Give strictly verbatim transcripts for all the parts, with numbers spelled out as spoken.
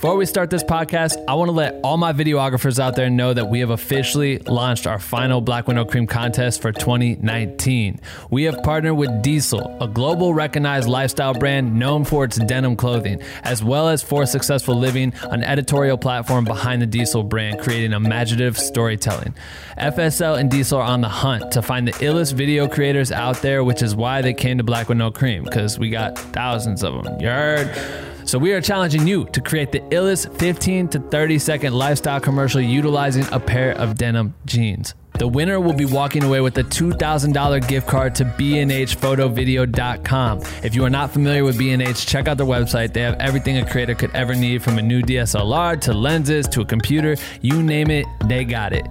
Before we start this podcast, I want to let all my videographers out there know that we have officially launched our final Black Window Cream contest for twenty nineteen. We have partnered with Diesel, a global recognized lifestyle brand known for its denim clothing, as well as For Successful Living, an editorial platform behind the Diesel brand, creating imaginative storytelling. F S L and Diesel are on the hunt to find the illest video creators out there, which is why they came to Black Window Cream, because we got thousands of them. You heard? So we are challenging you to create the illest fifteen to thirty second lifestyle commercial utilizing a pair of denim jeans. The winner will be walking away with a two thousand dollars gift card to b n h photo video dot com. If you are not familiar with B and H, check out their website. They have everything a creator could ever need, from a new D S L R to lenses to a computer. You name it, they got it.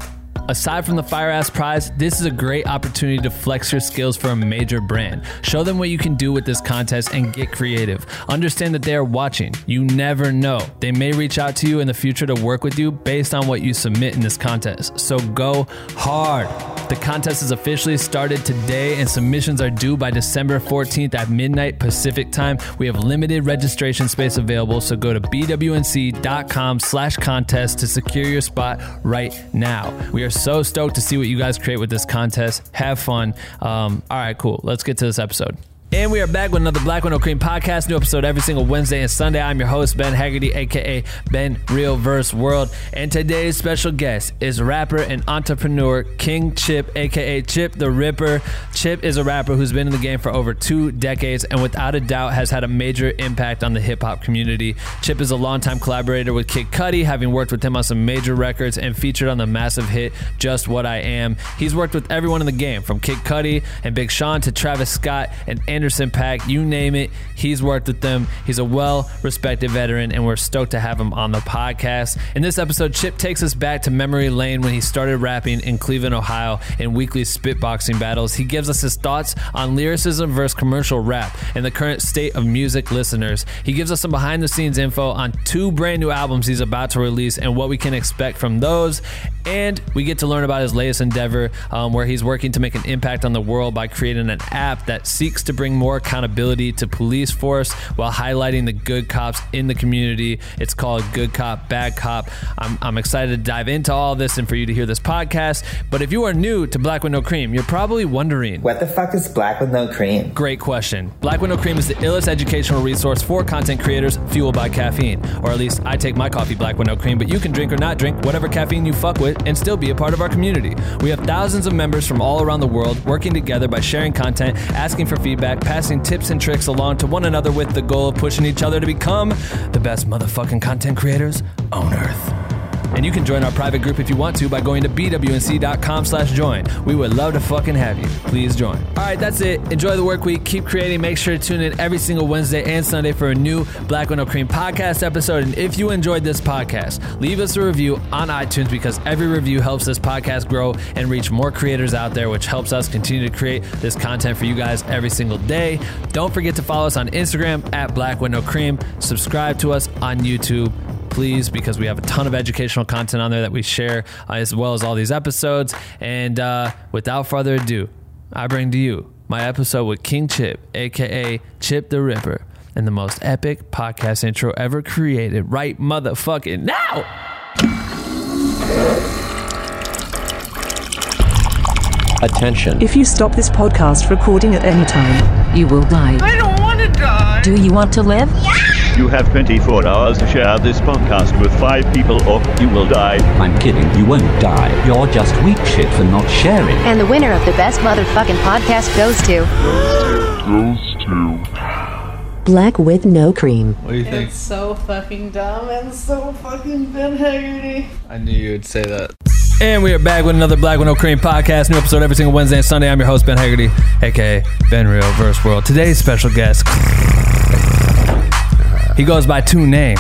Aside from the fire-ass prize, this is a great opportunity to flex your skills for a major brand. Show them what you can do with this contest and get creative. Understand that they are watching. You never know. They may reach out to you in the future to work with you based on what you submit in this contest. So go hard. The contest is officially started today and submissions are due by December fourteenth at midnight Pacific time. We have limited registration space available, so go to b w n c dot com slash contest to secure your spot right now. We are so stoked to see what you guys create with this contest. Have fun. Um, all right, cool. Let's get to this episode. And we are back with another Black Window Cream podcast. New episode every single Wednesday and Sunday. I'm your host, Ben Haggerty, a k a. Ben Real Verse World. And today's special guest is rapper and entrepreneur King Chip, a k a. Chip the Ripper. Chip is a rapper who's been in the game for over two decades and without a doubt has had a major impact on the hip-hop community. Chip is a longtime collaborator with Kid Cudi, having worked with him on some major records and featured on the massive hit Just What I Am. He's worked with everyone in the game, from Kid Cudi and Big Sean to Travis Scott and Anderson Paak, you name it, he's worked with them. He's a well-respected veteran, and we're stoked to have him on the podcast. In this episode, Chip takes us back to memory lane when he started rapping in Cleveland, Ohio, in weekly spitboxing battles. He gives us his thoughts on lyricism versus commercial rap and the current state of music listeners. He gives us some behind-the-scenes info on two brand new albums he's about to release and what we can expect from those. And we get to learn about his latest endeavor, um, where he's working to make an impact on the world by creating an app that seeks to bring more accountability to police force while highlighting the good cops in the community. It's called Good Cop, Bad Cop. I'm, I'm excited to dive into all this and for you to hear this podcast. But if you are new to Black Window Cream, you're probably wondering, what the fuck is Black Window Cream? Great question. Black Window Cream is the illest educational resource for content creators fueled by caffeine. Or at least I take my coffee Black Window Cream, but you can drink or not drink whatever caffeine you fuck with and still be a part of our community. We have thousands of members from all around the world working together by sharing content, asking for feedback, passing tips and tricks along to one another with the goal of pushing each other to become the best motherfucking content creators on earth. And you can join our private group if you want to by going to b w n c dot com slash join. We would love to fucking have you. Please join. All right, that's it. Enjoy the work week. Keep creating. Make sure to tune in every single Wednesday and Sunday for a new Black Window Cream podcast episode. And if you enjoyed this podcast, leave us a review on iTunes, because every review helps this podcast grow and reach more creators out there, which helps us continue to create this content for you guys every single day. Don't forget to follow us on Instagram at Black Window Cream. Subscribe to us on YouTube, please, because we have a ton of educational content on there that we share, uh, as well as all these episodes. And uh, without further ado, I bring to you my episode with King Chip, a k a. Chip the Ripper, and the most epic podcast intro ever created right motherfucking now! Attention. If you stop this podcast recording at any time, you will die. I don't want to die! Do you want to live? Yeah! You have twenty-four hours to share this podcast with five people or you will die. I'm kidding, you won't die. You're just weak shit for not sharing. And the winner of the best motherfucking podcast goes to... Goes to... Black with no cream. What do you think? It's so fucking dumb and so fucking Ben Haggerty. I knew you would say that. And we are back with another Black Window Cream podcast. New episode every single Wednesday and Sunday. I'm your host, Ben Haggerty, a k a. Ben Real Verse World. Today's special guest... He goes by two names.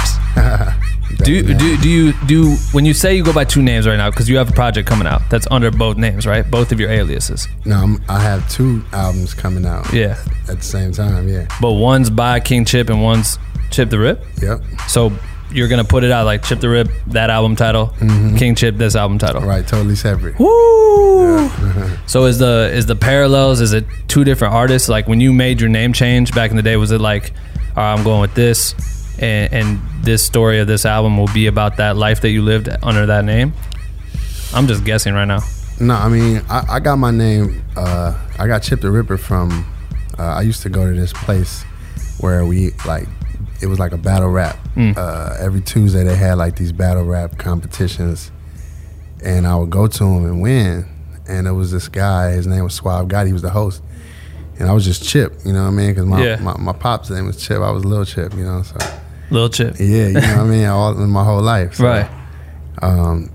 do, do do you do when you say you go by two names right now, because you have a project coming out that's under both names, right? Both of your aliases. No, I'm, I have two albums coming out. Yeah, at the same time. Yeah, but one's by King Chip and one's Chip the Rip. Yep. So you're gonna put it out like Chip the Rip, that album title, mm-hmm. King Chip, this album title. Right, totally separate. Woo! Yeah. So is the is the parallels? Is it two different artists? Like when you made your name change back in the day, was it like, all right, I'm going with this, and, and this story of this album will be about that life that you lived under that name? I'm just guessing right now. No, I mean, I, I got my name, uh, I got Chip the Ripper from, uh, I used to go to this place where we, like, it was like a battle rap. Mm. Uh, every Tuesday they had like these battle rap competitions, and I would go to them and win. And it was this guy, his name was Swab God, he was the host. And I was just Chip, you know what I mean? Because my, yeah. my, my pop's name was Chip, I was Lil Chip, you know, so. Lil Chip. Yeah, you know what I mean? All my whole life. So, right. Um,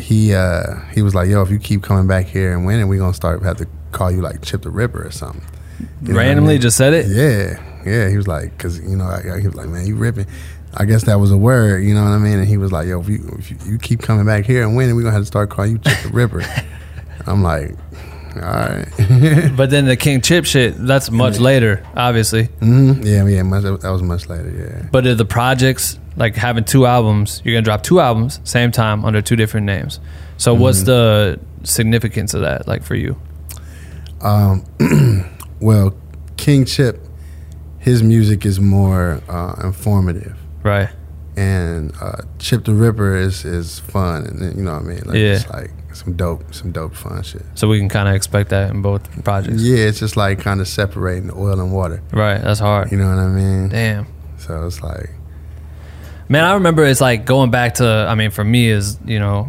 he uh, he was like, yo, if you keep coming back here and winning, we're going to start have to call you like Chip the Ripper or something. You know Randomly I mean? Just said it? Yeah, yeah. He was like, because, you know, I, I, he was like, man, you ripping. I guess that was a word, you know what I mean? And he was like, yo, if you, if you, you keep coming back here and winning, we're going to have to start calling you Chip the Ripper. I'm like, all right. But then the King Chip shit, that's much yeah. later, obviously. Mm-hmm. Yeah, yeah, much, that was much later, yeah. But the projects, like having two albums, you're going to drop two albums, same time, under two different names. So mm-hmm. what's the significance of that, like, for you? Um, well, King Chip, his music is more uh, informative. Right. And uh, Chip the Ripper is, is fun, and you know what I mean? Like, yeah. It's like some dope, some dope fun shit. So we can kind of expect that in both projects. Yeah, it's just like kind of separating the oil and water. Right, that's hard. You know what I mean? Damn. So it's like, man, I remember it's like going back to, I mean, for me is, you know,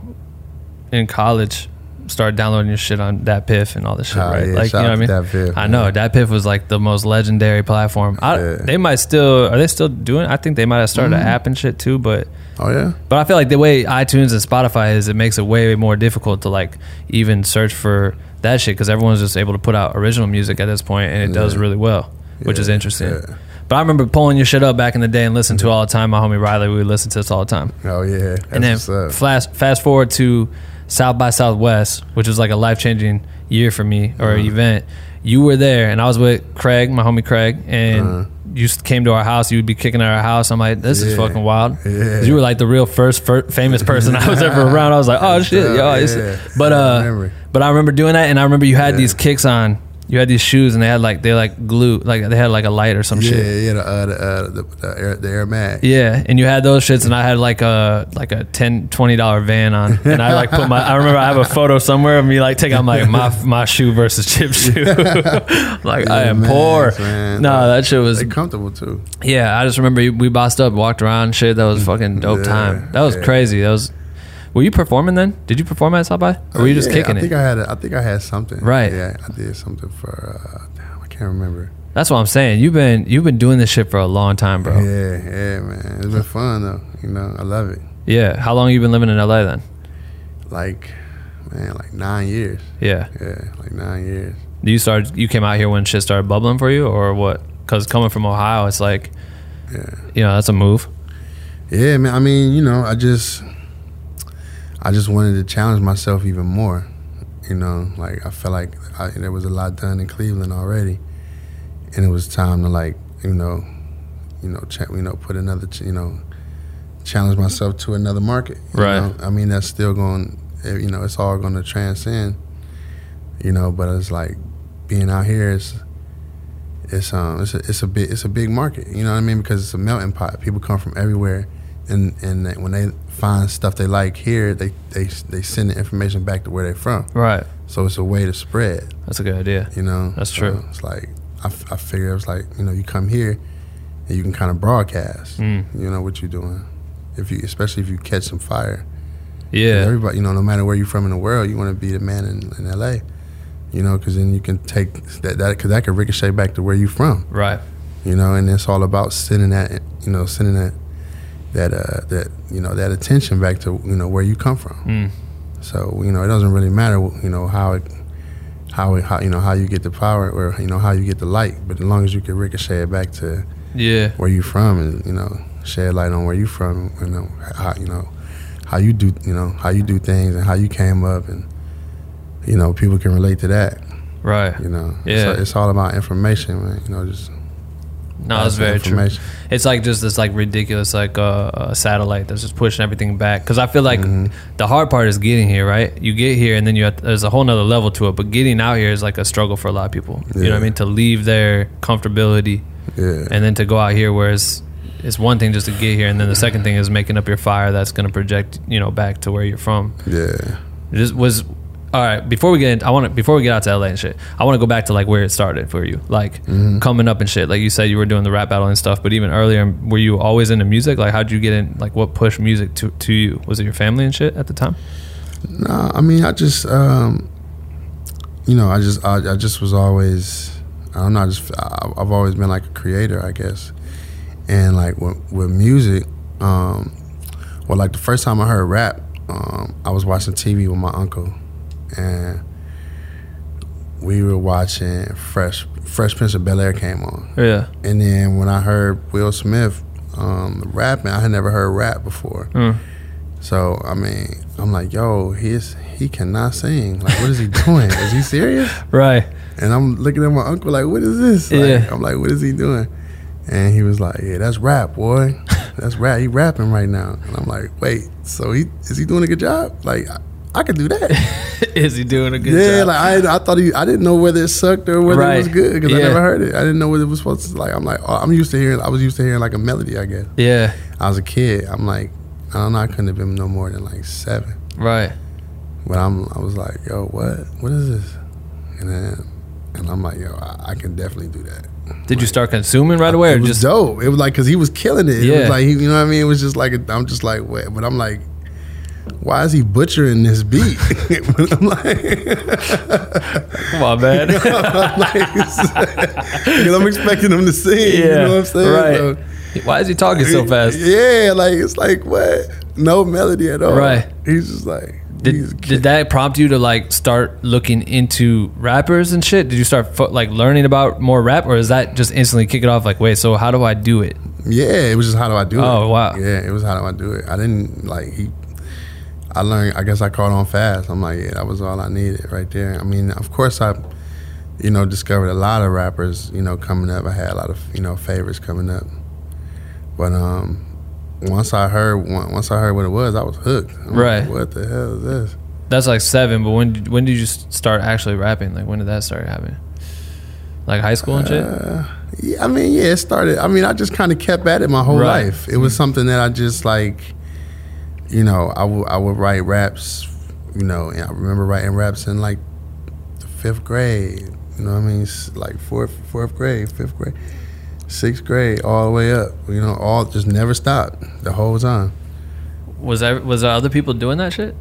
in college, started downloading your shit on DatPiff and all this shit, oh, right? Yeah, like, you know what I mean? Piff, I know, DatPiff was like the most legendary platform. I, yeah. They might still, are they still doing it? I think they might have started mm-hmm. an app and shit too, but. Oh, yeah? But I feel like the way iTunes and Spotify is, it makes it way more difficult to like even search for that shit because everyone's just able to put out original music at this point, and it yeah. does really well, yeah, which is interesting. Yeah. But I remember pulling your shit up back in the day and listening to it all the time. My homie Riley, we would listen to this all the time. Oh, yeah. That's and then flash, fast forward to South by Southwest, which was like a life-changing year for me, or uh-huh. event. You were there, and I was with Craig, my homie Craig, and uh-huh. you came to our house. You would be kicking at our house. I'm like, this yeah. is fucking wild. Yeah. You were like the real first fir- famous person I was ever around. I was like, oh, shit. Yo, yeah. But uh, but I remember doing that, and I remember you had yeah. these kicks on. You had these shoes, and they had like they like glue, like they had like a light or some yeah, shit. Yeah, yeah, the, uh, the, uh, the, the Air, the Air Mag. Yeah, and you had those shits, and I had like a like a ten twenty dollar van on, and I like put my. I remember I have a photo somewhere of me like taking out my my my shoe versus Chip shoe. Like yeah, I am man, poor. Man. No, that shit was. They're comfortable too. Yeah, I just remember we bossed up, walked around, shit. That was fucking dope yeah, time. That was yeah. crazy. That was. Were you performing then? Did you perform at South by? Or were you uh, just yeah, kicking it? I think it? I had a, I think I had something. Right. Yeah, I did something for, uh, damn, I can't remember. That's what I'm saying. You've been you've been doing this shit for a long time, bro. Yeah, yeah, man. It's been fun, though. You know, I love it. Yeah. How long have you been living in L A then? Like, man, like nine years. Yeah. Yeah, like nine years. You started, you came out here when shit started bubbling for you or what? Because coming from Ohio, it's like, yeah. you know, that's a move. Yeah, man. I mean, you know, I just... I just wanted to challenge myself even more, you know. Like I felt like I, there was a lot done in Cleveland already, and it was time to like, you know, you know, ch- you know, put another, ch- you know, challenge myself to another market. You right. know? I mean, that's still going, you know, it's all going to transcend, you know. But it's like being out here is, it's um, it's a, it's a big, it's a big market. You know what I mean? Because it's a melting pot. People come from everywhere. And and they, when they find stuff they like here, they, they they send the information back to where they're from. Right. So it's a way to spread. That's a good idea. You know? That's so true. It's like, I, I figure it was like, you know, you come here and you can kind of broadcast, mm. you know, what you're doing. If you, especially if you catch some fire. Yeah. Everybody, you know, no matter where you're from in the world, you want to be the man in, in L A, you know, because then you can take that, that, because that could ricochet back to where you're from. Right. You know, and it's all about sending that, you know, sending that, that uh, that you know that attention back to you know where you come from. Mm. So you know it doesn't really matter you know how it how it how, you know how you get the power or you know how you get the light, but as long as you can ricochet it back to yeah where you from and you know shed light on where you from you know how you know how you do you know how you do things and how you came up and you know people can relate to that. Right. You know. Yeah. So it's all about information, man. You know just. No, that's very true. It's like just this like ridiculous like uh, satellite that's just pushing everything back. Because I feel like mm-hmm. the hard part is getting here, right? You get here and then you have to, there's a whole nother level to it. But getting out here is like a struggle for a lot of people. Yeah. You know what I mean? To leave their comfortability yeah. and then to go out here where it's it's one thing just to get here, and then the second thing is making up your fire that's going to project, you know, back to where you're from. Yeah. It just was. All right, before we get in, I want to before we get out to L A and shit, I want to go back to like where it started for you, like mm-hmm. coming up and shit. Like you said, you were doing the rap battle and stuff, but even earlier, were you always into music? Like, how'd you get in? Like, what pushed music to to you? Was it your family and shit at the time? Nah, I mean, I just, um, you know, I just, I, I just was always, I don't know, I just, I, I've always been like a creator, I guess, and like with, with music, um, well, like the first time I heard rap, um, I was watching T V with my uncle. And we were watching Fresh Fresh Prince of Bel-Air came on. Yeah. And then when I heard Will Smith um, rapping, I had never heard rap before. Mm. So I mean, I'm like, yo, he's he cannot sing. Like, what is he doing? Is he serious? Right. And I'm looking at my uncle like, what is this? Like, yeah. I'm like, what is he doing? And he was like, yeah, that's rap, boy. That's rap. He rapping right now. And I'm like, wait, so he is he doing a good job? Like, I could do that. Is he doing a good yeah, job? Yeah, like I, I thought he. I didn't know whether it sucked or whether right. it was good because yeah. I never heard it. I didn't know what it was supposed to. Like I'm like, oh, I'm used to hearing. I was used to hearing like a melody, I guess. Yeah. I was a kid. I'm like, I don't know. I couldn't have been no more than like seven. Right. But I'm. I was like, yo, what? What is this? And then, and I'm like, yo, I, I can definitely do that. Did like, you start consuming right away? I, it or was just dope. It was like because he was killing it. Yeah. It was like, you know what I mean. It was just like a, I'm just like, what? But I'm like, why is he butchering this beat? I'm like, come on, man. You know, I'm, like, you know, I'm expecting him to sing. Yeah, you know what I'm saying? Right. So, why is he talking so fast? Yeah, like it's like what? No melody at all. Right. He's just like. Did, did that prompt you to like start looking into rappers and shit? Did you start fo- like learning about more rap, or is that just instantly kick it off? Like, wait, so how do I do it? Yeah, it was just how do I do it? Oh wow. Yeah, it was how do I do it? I didn't like he. I learned, I guess I caught on fast. I'm like, yeah, that was all I needed right there. I mean, of course I, you know, discovered a lot of rappers, you know, coming up. I had a lot of, you know, favorites coming up. But um, once I heard once I heard what it was, I was hooked. I'm right. Like, what the hell is this? That's like seven, but when, when did you start actually rapping? Like, when did that start happening? Like high school and shit? Uh, yeah, I mean, yeah, it started. I mean, I just kind of kept at it my whole right. life. It was something that I just like, you know, I would I would write raps, you know, and I remember writing raps in like the fifth grade, you know what I mean? It's like fourth fourth grade, fifth grade, sixth grade, all the way up, you know, all just never stopped the whole time. Was that, was there other people doing that shit?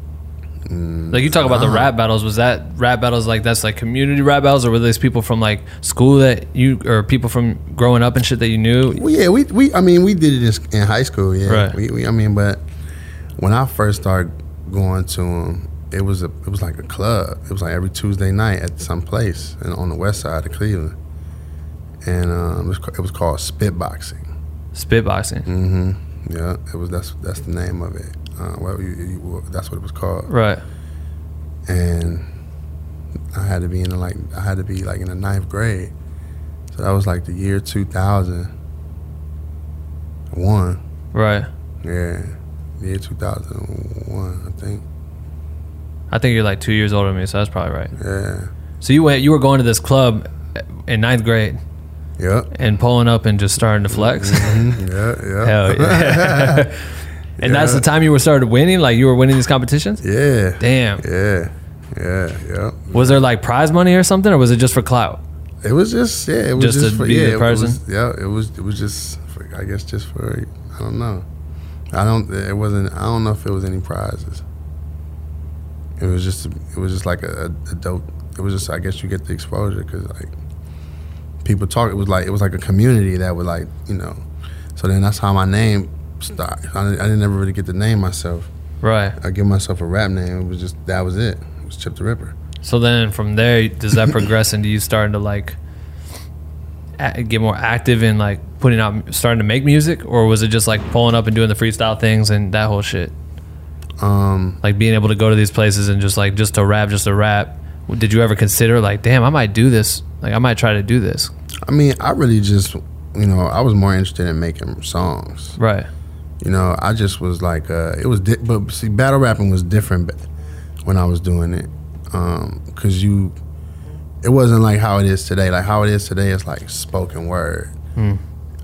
Mm, like you talk about uh, the rap battles, was that rap battles like that's like community rap battles, or were these people from like school that you, or people from growing up and shit that you knew? Well, yeah, we, we I mean, we did it in high school, yeah. Right. We, we I mean, but when I first started going to them, it was a, it was like a club. It was like every Tuesday night at some place and on the west side of Cleveland. And um, it was, it was called Spitboxing. Spitboxing? Mm-hmm. Yeah, it was, that's that's the name of it. Uh, well, you, you, that's what it was called. Right. And I had to be in the, like, I had to be like in the ninth grade. So that was like the year two thousand one. Right. Yeah. The year two thousand one, I think. I think you're like two years older than me, so that's probably right. Yeah. So you went, you were going to this club in ninth grade. Yep. And pulling up and just starting to flex. Mm-hmm. Yeah, yeah. Hell yeah. And yeah. That's the time you were started winning? Like you were winning these competitions? Yeah. Damn. Yeah, yeah, yeah. Was there like prize money or something, or was it just for clout? It was just, yeah. It was just, just to for, be yeah, the person? It was, yeah, it was, it was just, for, I guess just for, I don't know. I don't. It wasn't. I don't know if it was any prizes. It was just. It was just like a, a dope. It was just. I guess you get the exposure because like people talk. It was like. It was like a community that would like. You know. So then that's how my name started. I didn't, I didn't ever really get the name myself. Right. I give myself a rap name. It was just that was it. It was Chip the Ripper. So then from there, does that progress into you starting to like get more active in like putting out, starting to make music, or was it just like pulling up and doing the freestyle things and that whole shit? Um, like being able to go to these places and just like just to rap, just to rap. Did you ever consider like, damn, I might do this? Like, I might try to do this. I mean, I really just, you know, I was more interested in making songs. Right. You know, I just was like, uh, it was, di- but see, battle rapping was different when I was doing it, um, because you, it wasn't like how it is today. Like how it is today, it's like spoken word. Mm.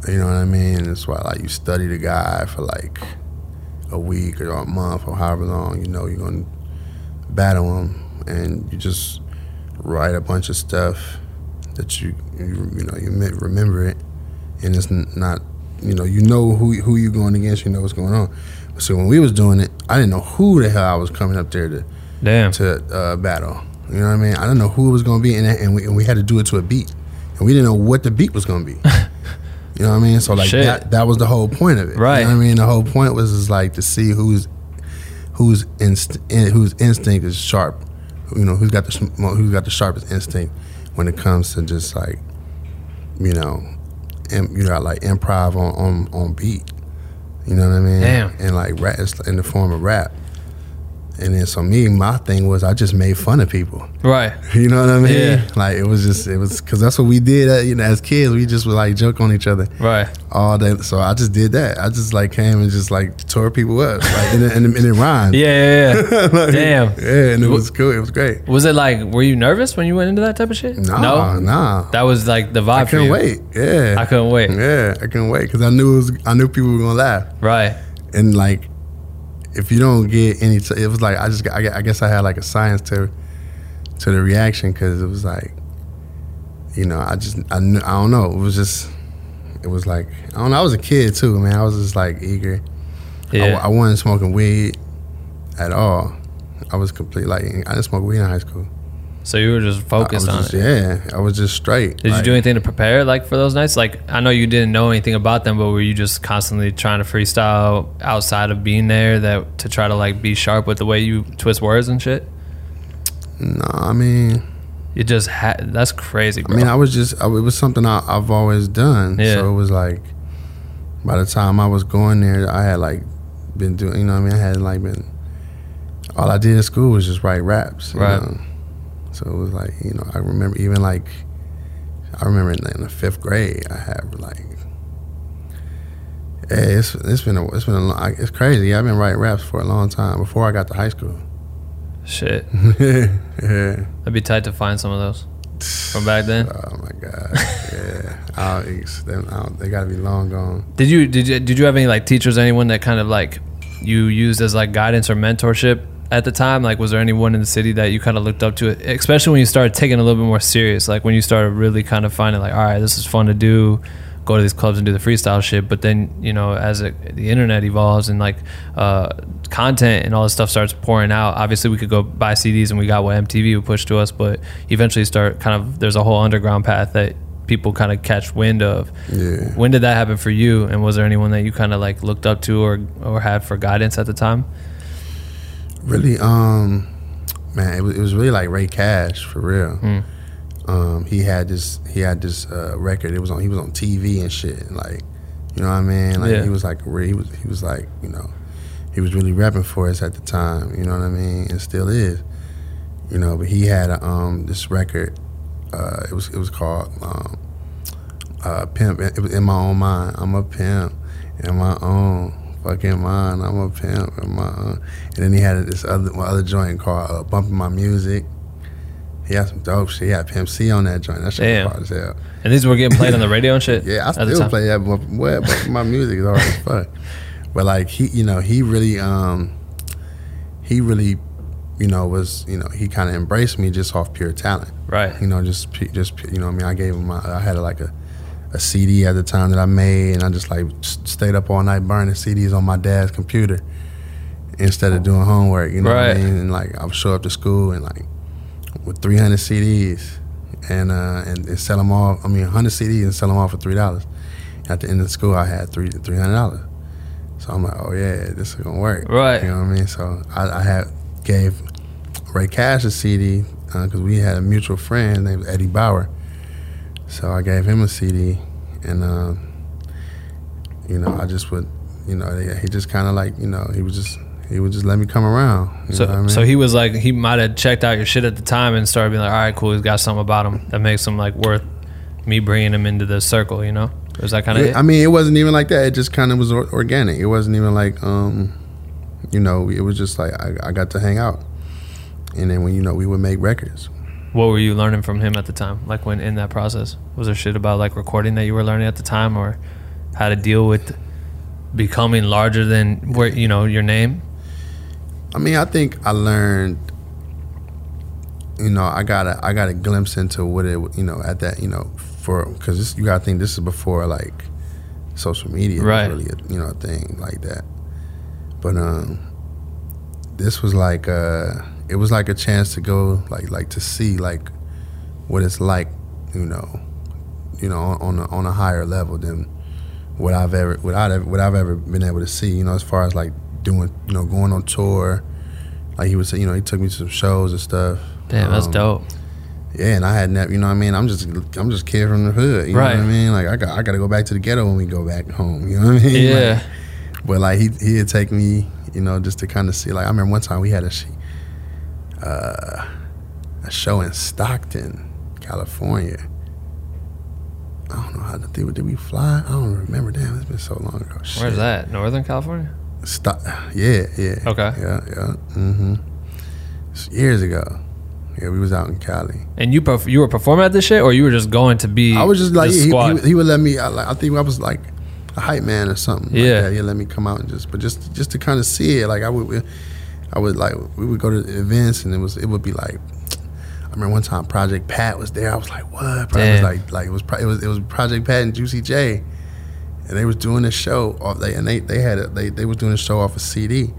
You know what I mean? That's why, like, you study the guy for like a week or a month or however long, you know, you're gonna battle him, and you just write a bunch of stuff that you you, you know you remember it, and it's not, you know you know who who you're going against, you know what's going on. So when we was doing it, I didn't know who the hell I was coming up there to Damn. to uh, battle. You know what I mean? I didn't know who it was gonna be, and and we and we had to do it to a beat, and we didn't know what the beat was gonna be. You know what I mean? So like Shit. that that was the whole point of it. Right. You know what I mean? The whole point was is like to see who's who's inst in, whose instinct is sharp. You know, who's got the who's got the sharpest instinct when it comes to just like, you know, and you know like improv on, on, on beat. You know what I mean? Damn. And like rap in the form of rap. And then so me, my thing was I just made fun of people. Right. You know what I mean? Yeah. Like it was just, it was, cause that's what we did, you know, as kids, we just would like joke on each other. Right. All day. So I just did that. I just like came and just like tore people up. Like, and, and, and it rhymed. Yeah, yeah, yeah. Like, damn. Yeah, and it was cool. It was great. Was it like, were you nervous when you went into that type of shit? Nah, no, nah. That was like the vibe I couldn't for you. wait. Yeah. I couldn't wait. Yeah, I couldn't wait. Cause I knew it was, I knew people were gonna laugh. Right. And like, if you don't get any, t it was like I just, I guess I had like a science to, to the reaction, because it was like, you know, I just, I, knew, I don't know, it was just, it was like, I don't know, I was a kid too, man. I was just like eager. Yeah. I, I wasn't smoking weed at all. I was complete like I didn't smoke weed in high school. So you were just focused on just, it. Yeah, I was just straight. Did like, you do anything to prepare like for those nights? Like I know you didn't know anything about them, but were you just constantly trying to freestyle outside of being there that to try to like be sharp with the way you twist words and shit? No, I mean, you just had. That's crazy, bro. I mean, I was just I, it was something I, I've always done. Yeah. So it was like by the time I was going there, I had like been doing. You know what I mean? I had like been. All I did in school was just write raps. Right. You know? So it was like, you know, I remember even like, I remember in the, in the fifth grade, I had like, hey, it's it's been a, it's been a long, it's crazy. I've been writing raps for a long time before I got to high school. Shit. Yeah. That'd be tight to find some of those from back then. Oh my god. Yeah. I'll, them, I'll, they gotta be long gone. Did you did you did you have any like teachers, anyone that kind of like you used as like guidance or mentorship? At the time, like, was there anyone in the city that you kind of looked up to, especially when you started taking it a little bit more serious, like when you started really kind of finding like, all right, this is fun to do, go to these clubs and do the freestyle shit. But then, you know, as it, the internet evolves and like uh, content and all this stuff starts pouring out, obviously we could go buy C Ds and we got what M T V would push to us, but eventually start kind of, there's a whole underground path that people kind of catch wind of. Yeah. When did that happen for you? And was there anyone that you kind of like looked up to or, or had for guidance at the time? Really, um, man, it was, it was really like Ray Cash for real. Mm. Um, he had this, he had this uh, record. It was on, he was on T V and shit. And like, you know what I mean? Like yeah. he was like, he was, he was like, you know, he was really rapping for us at the time. You know what I mean? And still is. You know, but he had um this record. Uh, it was it was called um, uh, Pimp. It was In My Own Mind. I'm a pimp in my own. Fucking mine, I'm a pimp. And, my, uh, and then he had this other my other joint called uh, Bumping My Music. He had some dope shit. He had Pimp C on that joint. That shit Damn. was hard as hell. And these were getting played on the radio and shit? Yeah, I still play that. But well, Bumping My Music is always fun. But like, he, you know, he really, um, he really, you know, was, you know, he kind of embraced me just off pure talent. Right. You know, just, just you know what I mean? I gave him my, I had like a, a C D at the time that I made, and I just like stayed up all night burning C Ds on my dad's computer instead of doing homework, you know right. what I mean? And like I would show up to school and like with three hundred C Ds and uh, and, and sell them all, I mean one hundred C Ds and sell them all for three dollars. At the end of the school I had three, three hundred dollars. So I'm like, oh yeah, this is gonna work. Right. You know what I mean? So I, I had gave Ray Cash a C D because uh, we had a mutual friend named Eddie Bauer. So I gave him a C D, and uh, you know, I just would, you know, they, he just kind of like, you know, he was just, he would just let me come around. You so, know what I mean? So he was like, he might have checked out your shit at the time and started being like, all right, cool, he's got something about him that makes him like worth me bringing him into the circle. You know, was that kind of? Yeah, I mean, it wasn't even like that. It just kind of was or organic. It wasn't even like, um, you know, it was just like I, I got to hang out, and then when you know we would make records. What were you learning from him at the time? Like when in that process, was there shit about like recording that you were learning at the time, or how to deal with becoming larger than where, you know, your name? I mean, I think I learned, you know, I got a, I got a glimpse into what it, you know, at that, you know, for, because you got to think this is before, like, social media right. was really a, you know, a thing like that. But um, this was like, uh, it was like a chance to go, like, like to see, like, what it's like, you know, you know, on, on a, on a higher level than what I've ever, what I've ever, what I've ever been able to see, you know, as far as, like, doing, you know, going on tour. Like, he would say, you know, he took me to some shows and stuff. Damn, um, that's dope. Yeah, and I had never, you know what I mean? I'm just, I'm just kid from the hood, you right. know what I mean? Like, I got, I got to go back to the ghetto when we go back home, you know what I mean? Yeah. Like, but, like, he, he'd take me, you know, just to kind of see, like, I remember one time we had a, uh, a show in Stockton, California. I don't know how to do it. Did we fly? I don't remember. Damn, it's been so long ago. Shit. Where's that? Northern California? Stop. Yeah, yeah. Okay. Yeah, yeah. Mm-hmm. Years ago. Yeah, we was out in Cali. And you perf- you were performing at this shit, or you were just going to be? I was just like, just yeah, he, he, he would let me. I, like, I think I was like a hype man or something. Yeah, like that. He'd let me come out and just, but just, just to kind of see it. Like, I would, I would like we would go to events, and it was, it would be like, I remember one time Project Pat was there. I was like, what? Damn. It was like, like it was, it was, it was Project Pat and Juicy J. And they was doing a show off, they and they they had a, they they was doing a show off a C D,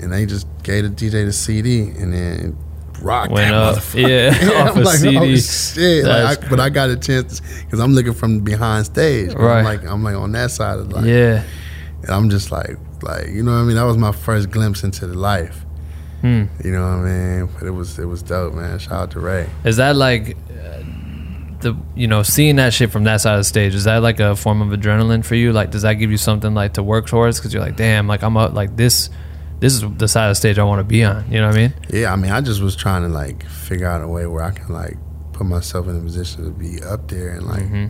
and they just gave the D J the C D and then rocked went that up. Motherfucker. Yeah, yeah, off I'm a like, C D. Oh, shit. Like, I, but I got a chance because I'm looking from behind stage. Right. I'm like I'm like on that side of life. Yeah. And I'm just like like you know what I mean. That was my first glimpse into the life. Hmm. You know what I mean? But it was it was dope, man. Shout out to Ray. Is that like? Uh, The, you know, seeing that shit from that side of the stage, is that like a form of adrenaline for you? Like, does that give you something like to work towards? Because you're like, damn, like I'm up, like this, this is the side of the stage I want to be on. You know what I mean? Yeah, I mean, I just was trying to like figure out a way where I can like put myself in a position to be up there and like, mm-hmm.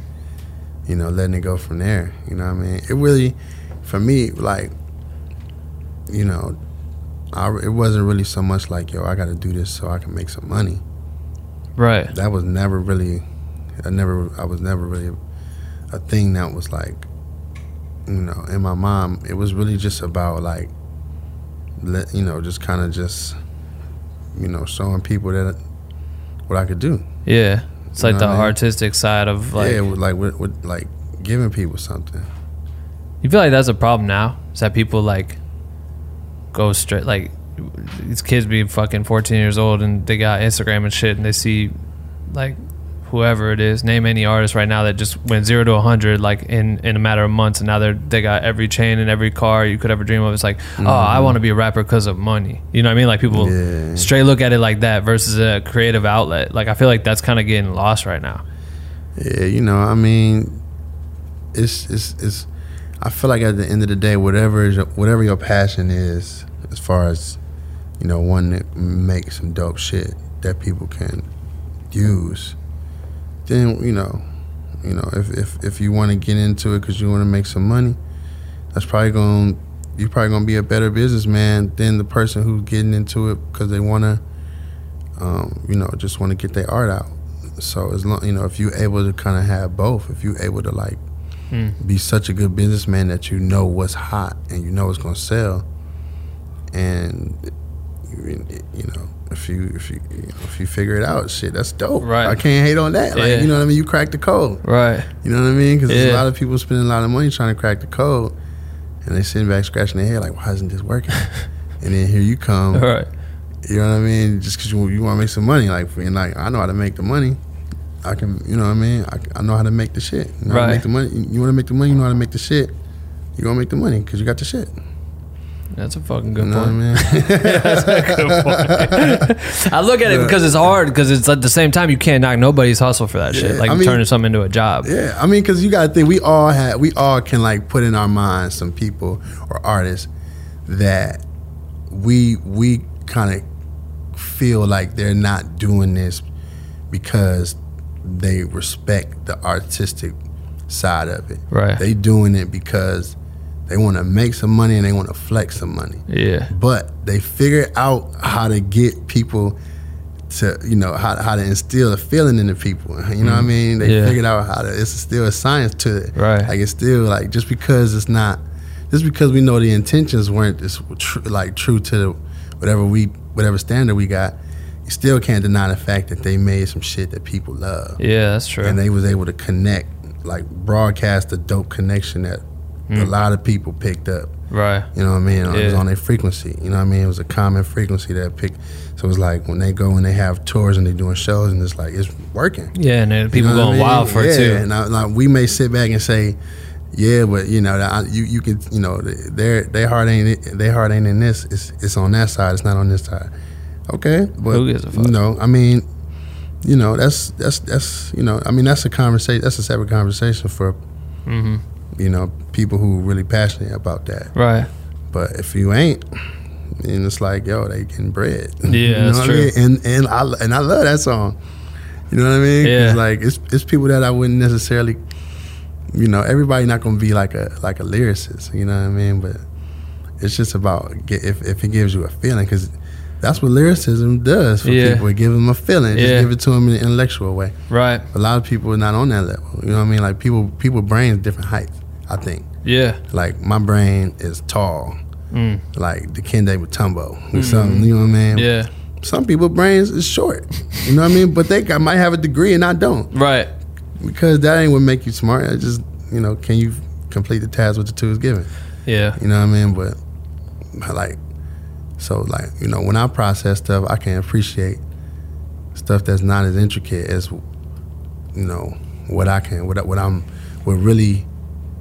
you know, letting it go from there. You know what I mean? It really, for me, like, you know, I, it wasn't really so much like, yo, I got to do this so I can make some money. Right. That was never really. I never, I was never really a thing that was like, you know, in my mind. It was really just about like, let, you know, just kind of just, you know, showing people that what I could do. Yeah, it's you like the I mean? Artistic side of like, yeah, like with, with like giving people something. You feel like that's a problem now? Is that people like go straight like these kids be fucking fourteen years old and they got Instagram and shit and they see like. Whoever it is, name any artist right now that just went zero to a hundred like in, in a matter of months, and now they they got every chain and every car you could ever dream of. It's like, mm-hmm. oh, I want to be a rapper because of money. You know what I mean? Like people yeah. straight look at it like that versus a creative outlet. Like I feel like that's kind of getting lost right now. Yeah, you know, I mean, it's it's it's. I feel like at the end of the day, whatever is your, whatever your passion is, as far as you know, one that makes some dope shit that people can use. Then you know, you know, if if, if you want to get into it because you want to make some money, that's probably going you're probably gonna be a better businessman than the person who's getting into it because they want to, um, you know, just want to get their art out. So as long you know, if you're able to kind of have both, if you're able to like mm. be such a good businessman that you know what's hot and you know what's gonna sell, and you know. If you if you, you know, if you figure it out, shit, that's dope. Right. I can't hate on that. Like yeah. you know what I mean. You crack the code. Right. You know what I mean? Because yeah. there's a lot of people spending a lot of money trying to crack the code, and they sitting back scratching their head like, why isn't this working? And then here you come. Right. You know what I mean? Just because you you want to make some money, like and like I know how to make the money. I can. You know what I mean? I, I know how to make the shit. You know right. how to make the money. You want to make the money. You know how to make the shit. You gonna make the money because you got the shit. That's a fucking good no, point. Man. That's a good point. I look at it because it's hard because it's at the same time you can't knock nobody's hustle for that yeah, shit. Like I mean, turning something into a job. Yeah, I mean, because you got to think we all have, we all can like put in our minds some people or artists that we we kind of feel like they're not doing this because they respect the artistic side of it. Right. They doing it because. They want to make some money and they want to flex some money. Yeah. But they figure out how to get people to, you know, how, how to instill a feeling into people. You know mm. what I mean? They yeah. figured out how to, it's still a science to it. Right. Like, it's still, like, just because it's not, just because we know the intentions weren't this tr- like true to the, whatever we, whatever standard we got, you still can't deny the fact that they made some shit that people love. Yeah, that's true. And they was able to connect, like, broadcast a dope connection that mm. a lot of people picked up. Right. You know what I mean? It yeah. was on their frequency. You know what I mean? It was a common frequency that picked. So it was like when they go and they have tours and they're doing shows and it's like, it's working. Yeah, and then people you know going I mean? wild for yeah. it too. And I, like, we may sit back and say, yeah, but you know, I, you you can you know, their their heart ain't their heart ain't in this. It's it's on that side. It's not on this side. Okay, but who gives a fuck? You know, I mean, you know, that's that's that's you know, I mean, that's a conversation. That's a separate conversation for. Mm-hmm. You know, people who are really passionate about that. Right. But if you ain't, then it's like, yo, they getting bread. Yeah, you know that's what true. I mean? And and I and I love that song. You know what I mean? Yeah. It's like it's it's people that I wouldn't necessarily, you know, everybody not gonna be like a like a lyricist. You know what I mean? But it's just about get, if if it gives you a feeling, because that's what lyricism does for yeah. people. It gives them a feeling. Just yeah. give it to them in an intellectual way. Right. A lot of people are not on that level. You know what I mean? Like people, people brains different heights, I think. Yeah. Like my brain is tall, mm. like Dikembe Mutombo or mm. something. You know what I mean? Yeah. Some people's brains is short. You know what I mean? But they got, might have a degree and I don't. Right. Because that ain't what make you smart. I just, you know, can you complete the task with the two is given? Yeah. You know what I mean? But like. So, like, you know, when I process stuff, I can appreciate stuff that's not as intricate as, you know, what I can, what, what I'm, what really,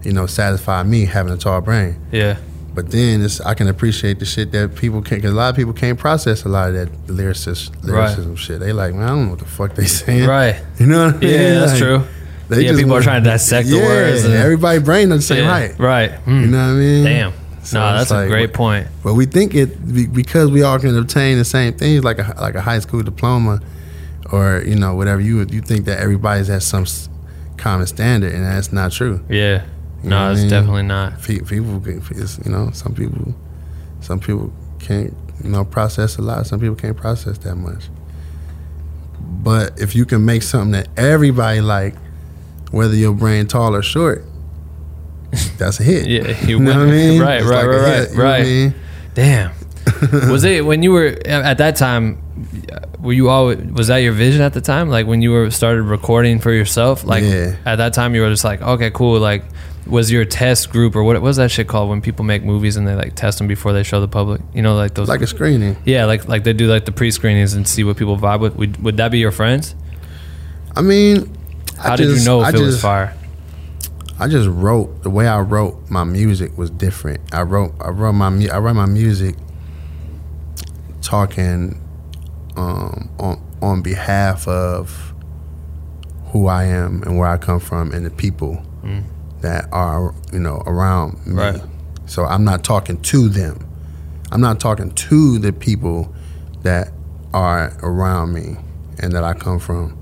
you know, satisfy me having a tall brain. Yeah. But then it's, I can appreciate the shit that people can't, because a lot of people can't process a lot of that lyricist, lyricism right. shit. They like, man, I don't know what the fuck they saying. Right. You know what I mean? Yeah, that's like, true. They yeah, just people want, are trying to dissect yeah, the words. And everybody's brain doesn't say yeah, right. Right. Mm. You know what I mean? Damn. So no, that's like, a great point. But we think it because we all can obtain the same things, like a like a high school diploma, or you know whatever. You you think that everybody's at some common standard, and that's not true. Yeah, you no, it's I mean? definitely not. People, it's, you know, some people, some people can't you know process a lot. Some people can't process that much. But if you can make something that everybody like, whether your brain tall or short. That's a hit. Yeah, you know what I mean? Right, right, right, right, right. Damn. Was it when you were at that time? Were you always? Was that your vision at the time? Like when you were started recording for yourself? Like yeah. at that time, you were just like, okay, cool. Like, was your test group or what, what was that shit called when people make movies and they like test them before they show the public? You know, like those, like a screening. Yeah, like like they do like the pre screenings and see what people vibe with. Would, would that be your friends? I mean, how I did just, you know if I it just, was fire? I just wrote the way I wrote my music was different. I wrote I wrote my I wrote my music talking um, on on behalf of who I am and where I come from and the people mm. that are you know around me. Right. So I'm not talking to them. I'm not talking to the people that are around me and that I come from.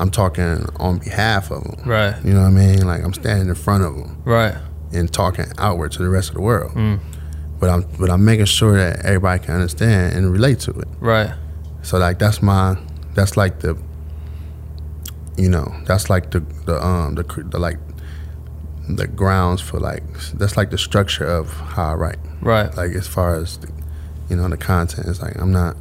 I'm talking on behalf of them. Right. You know what I mean? Like I'm standing in front of them. Right. And talking outward to the rest of the world. Mm. But I'm but I'm making sure that everybody can understand and relate to it. Right. So like that's my that's like the you know that's like the the um the, the like the grounds for like that's like the structure of how I write. Right. Like as far as the, you know the content, it's like I'm not.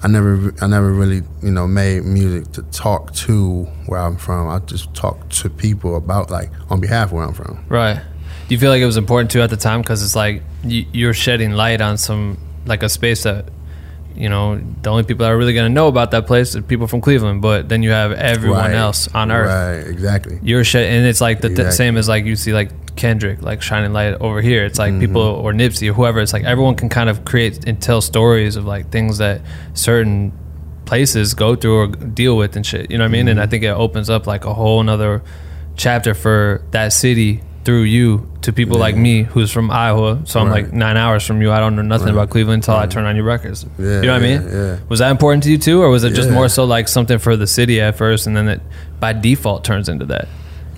I never, I never really, you know, made music to talk to where I'm from. I just talk to people about, like, on behalf of where I'm from. Right. Do you feel like it was important too at the time? Because it's like you, you're shedding light on some, like, a space that, you know, the only people that are really going to know about that place are people from Cleveland. But then you have everyone right. else on earth. Right. Exactly. You're shed, and it's like the exactly. th- same as like you see like Kendrick like shining light over here. It's like mm-hmm. people or Nipsey or whoever. It's like everyone can kind of create and tell stories of like things that certain places go through or deal with and shit. You know what I mean? Mm-hmm. And I think it opens up like a whole another chapter for that city through you to people yeah. like me who's from Iowa. So I'm right. like nine hours from you. I don't know nothing right. about Cleveland until right. I turn on your records. Yeah, you know what yeah, I mean? Yeah. Was that important to you too? Or was it yeah. just more so like something for the city at first and then it by default turns into that?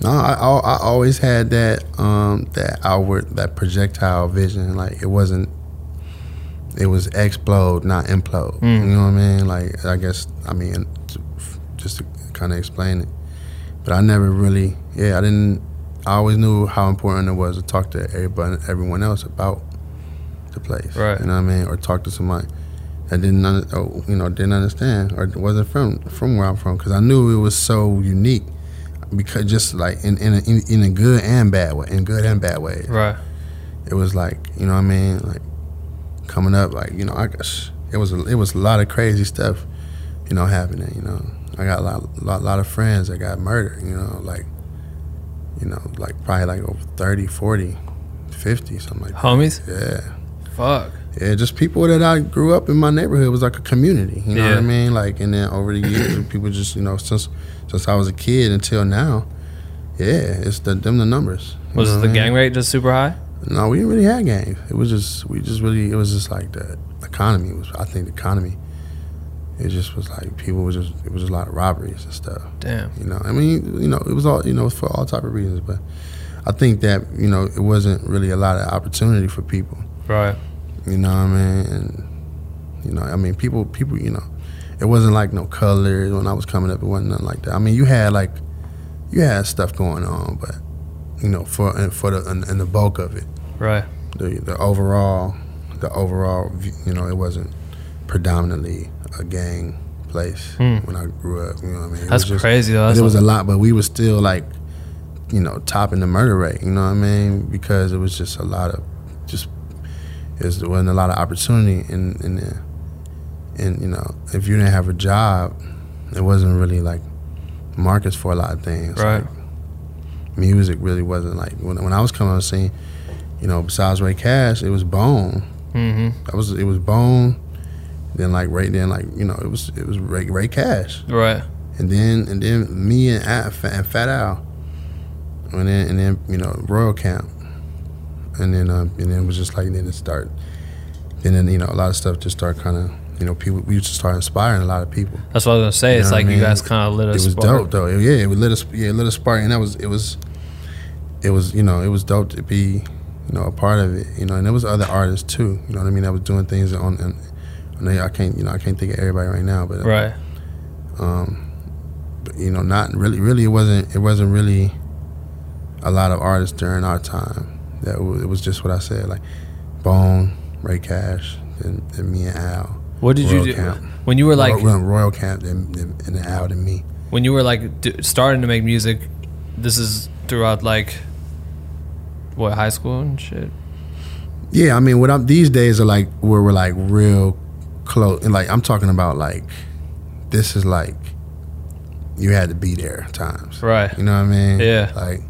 No, I, I always had that um, that outward, that projectile vision. Like it wasn't, it was explode, not implode. Mm. You know what I mean? Like, I guess, I mean, just to kind of explain it. But I never really, yeah, I didn't, I always knew how important it was to talk to everybody, everyone else about the place. Right. You know what I mean? Or talk to somebody that didn't, you know, didn't understand or wasn't from, from where I'm from. Because I knew it was so unique. Because just like in in a, in, in a good and bad way, in good and bad ways. Right. It was like, you know what I mean? Like, coming up, like, you know, I guess it was a, it was a lot of crazy stuff, you know, happening. You know, I got a lot lot, lot of friends that got murdered. You know, like, you know, like probably like over thirty, forty, fifty, something like that. Homies? Yeah. Fuck. Yeah, just people that I grew up in my neighborhood. It was like a community. You know yeah. what I mean? Like, and then over the years, people just, you know, since since I was a kid until now, yeah, it's the them the numbers. Was the gang rate just super high? No, we didn't really have gangs. It was just we just really it was just like the economy was. I think the economy. It just was like people was just it was just a lot of robberies and stuff. Damn. You know, I mean, you know, it was all you know for all type of reasons, but I think that you know it wasn't really a lot of opportunity for people. Right. You know what I mean? And, you know, I mean, people, people, you know, it wasn't like no colors when I was coming up. It wasn't nothing like that. I mean, you had like, you had stuff going on, but, you know, for and for the and, and the bulk of it, right? The the overall, the overall, you know, it wasn't predominantly a gang place mm. when I grew up. You know what I mean? It That's was just, crazy. though. That's it was a lot, but we were still like, you know, topping the murder rate. You know what I mean? Because it was just a lot of just. There wasn't a lot of opportunity in in there, and you know if you didn't have a job, it wasn't really like markets for a lot of things. Right. Like, music really wasn't like when when I was coming on the scene. You know, besides Ray Cash, it was Bone. Mm-hmm. That was it was Bone. Then like right then like you know it was it was Ray, Ray Cash. Right. And then and then me and and Fat Al, and then and then you know Royal Camp. And then, um, and then it was just like then it started. And then you know a lot of stuff just started kind of you know people we used to start inspiring a lot of people. That's what I was gonna say. You it's like I mean? You guys kind of lit us. It was spark. dope though. It, yeah, it lit us. Yeah, it lit us spark. And that was it was, it was you know it was dope to be you know a part of it. You know, and there was other artists too. You know what I mean? That was doing things on. And, and they, I can't you know I can't think of everybody right now, but right. Um, but you know not really really it wasn't it wasn't really a lot of artists during our time. That it was just what I said, like Bone, Ray Cash, and, and me and Al. What did Royal you do Camp. when you were like Royal, Royal Camp and, and Al and me? When you were like d- starting to make music, this is throughout like what high school and shit. Yeah, I mean, what I'm these days are like where we're like real close, and like I'm talking about like this is like you had to be there times, right? You know what I mean? Yeah, like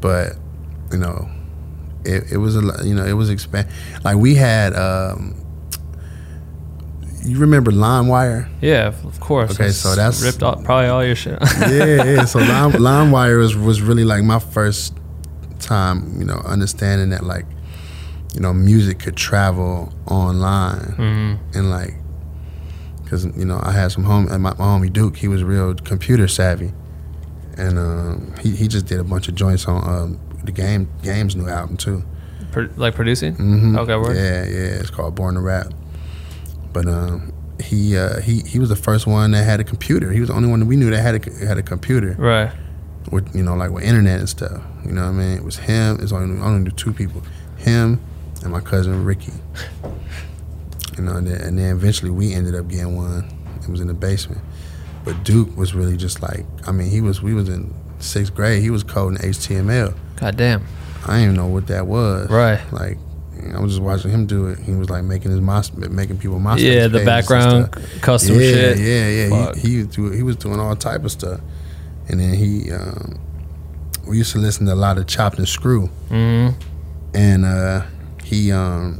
but. You know, it, it was a you know it was expand like we had. Um, you remember LimeWire? Yeah, of course. Okay, it's so that's ripped off probably all your shit. yeah, yeah. So Lime LimeWire was was really like my first time, you know, understanding that like, you know, music could travel online mm-hmm. and like, because you know I had some homie, my, my homie Duke, he was real computer savvy, and um, he he just did a bunch of joints on. Um, The game, game's new album too, Pro, like producing. Mm-hmm. Okay, word. Yeah, yeah. It's called Born to Rap. But um, he uh, he he was the first one that had a computer. He was the only one that we knew that had a had a computer, right? With you know like with internet and stuff. You know what I mean? It was him. It's only only two people, him and my cousin Ricky. you know, and then, and then eventually we ended up getting one. It was in the basement. But Duke was really just like I mean he was we was in sixth grade. He was coding H T M L. God damn. I didn't even know what that was. Right. Like, I was just watching him do it. He was like making his mos- making people MySpace. Yeah, the background custom yeah, shit. Yeah, yeah, yeah. He, he, do, he was doing all type of stuff. And then he, um, we used to listen to a lot of Chip and Screw. Mm-hmm. And uh, he, um,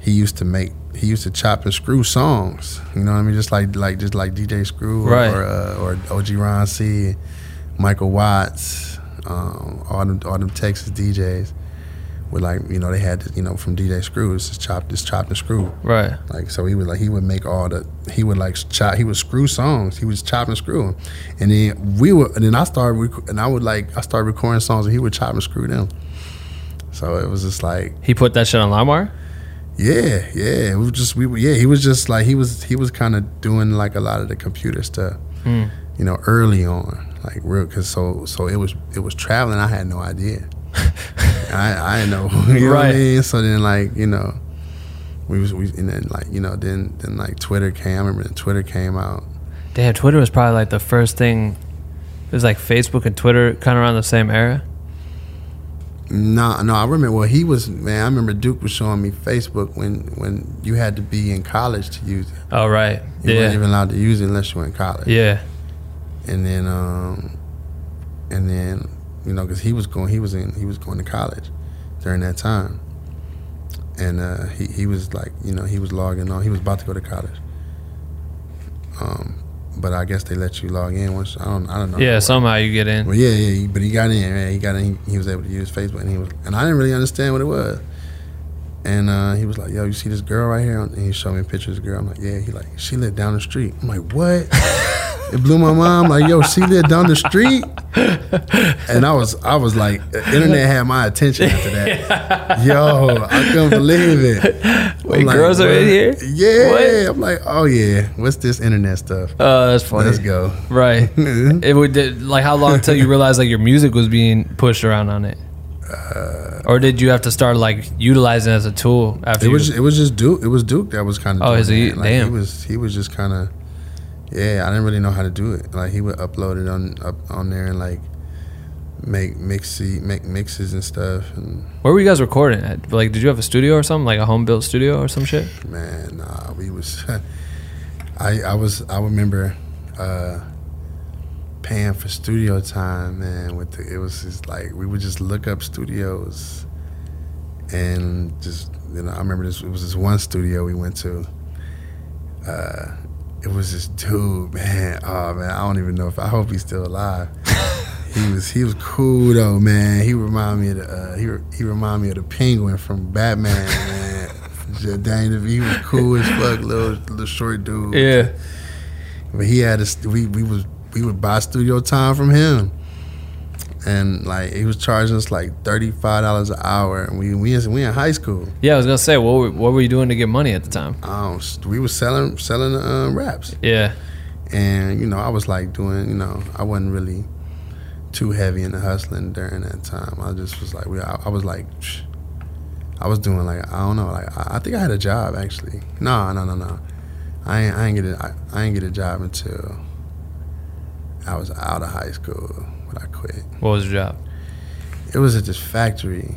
he used to make, he used to chop and screw songs. You know what I mean? Just like, like, just like D J Screw right. or uh, or O G Ron C, Michael Watts. Um, all them, all them Texas D Js were like, you know, they had, to, you know, from D J Screw, it's just chopped, just chopped and screw. Right. Like, so he would like, he would make all the, he would like chop, he would screw songs, he was chopping and screwing, and then we would, and then I started, rec- and I would like, I started recording songs, and he would chop and screw them. So it was just like he put that shit on LimeWire. Yeah, yeah. It was just we were, yeah. He was just like he was he was kind of doing like a lot of the computer stuff, mm. you know, early on, like real. Cause so so it was it was traveling. I had no idea. I I didn't know, you know right. what I mean? So then like you know, we was we and then like you know then then like Twitter came. I remember then Twitter came out. Damn, Twitter was probably like the first thing. It was like Facebook and Twitter kind of around the same era. No, no, I remember. Well, he was man. I remember Duke was showing me Facebook when, when you had to be in college to use it. Oh right, you yeah. weren't even allowed to use it unless you were in college. Yeah, and then um, and then you know because he was going, he was in, he was going to college during that time, and uh, he he was like you know he was logging on. He was about to go to college. Um, but I guess they let you log in once. I don't. I don't know. Yeah, somehow you get in. Well, yeah, yeah. But he got in. Man. He got in. He, he was able to use Facebook, and he was. And I didn't really understand what it was. And uh, he was like, "Yo, you see this girl right here?" And he showed me pictures of the girl. I'm like, "Yeah." He like, "She lived down the street." I'm like, "What?" It blew my mind. I'm like, "Yo, she lived down the street." And I was, I was like, the internet had my attention after that. Yo, I couldn't believe it. Wait, like, girls what? Are in here? Yeah. What? I'm like, oh yeah. What's this internet stuff? Oh, uh, that's funny. Let's go. Right. It would like how long until you realized like your music was being pushed around on it? Uh, or did you have to start like utilizing it as a tool? After it was, you? It was just Duke. It was Duke that was kind of. Oh, is he? Like, damn. He was, he was just kind of. Yeah, I didn't really know how to do it. Like he would upload it on up on there and like make mixy make mixes and stuff. And where were you guys recording at? Like, did you have a studio or something? Like a home built studio or some shit? Man, nah, we was. I I was I remember uh, paying for studio time, man. With the, it was just like we would just look up studios, and just you know I remember this. It was this one studio we went to. Uh, It was this dude, man. Oh man, I don't even know if I hope he's still alive. he was he was cool though, man. He reminded me of the uh, he re, he reminded me of the Penguin from Batman, man. Dang, he was cool as fuck, little little short dude. Yeah. But he had a we we was we would buy studio time from him, and like he was charging us like thirty five dollars an hour, and we we we in high school. Yeah, I was gonna say, what were, what were you doing to get money at the time? Um, we were selling selling uh, raps. Yeah, and you know I was like doing you know I wasn't really too heavy into hustling during that time. I just was like we I, I was like psh, I was doing like I don't know like I, I think I had a job actually. No no no no, I ain't I ain't get a, I, I ain't get a job until I was out of high school. I quit. What was your job? It was at this factory.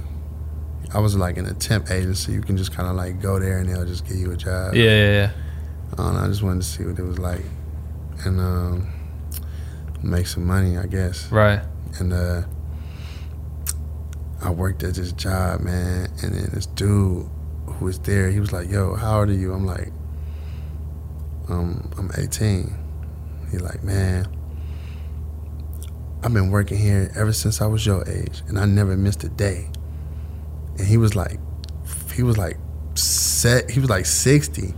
I was like in a temp agency. You can just kind of like go there and they'll just give you a job. Yeah, yeah, yeah. I don't know. I just wanted to see what it was like and um, make some money, I guess. Right. And uh, I worked at this job, man. And then this dude who was there, he was like, "Yo, how old are you?" I'm like, "Um, I'm eighteen." He's like, "Man, I've been working here ever since I was your age, and I never missed a day." And he was like, he was like, set. He was like sixty.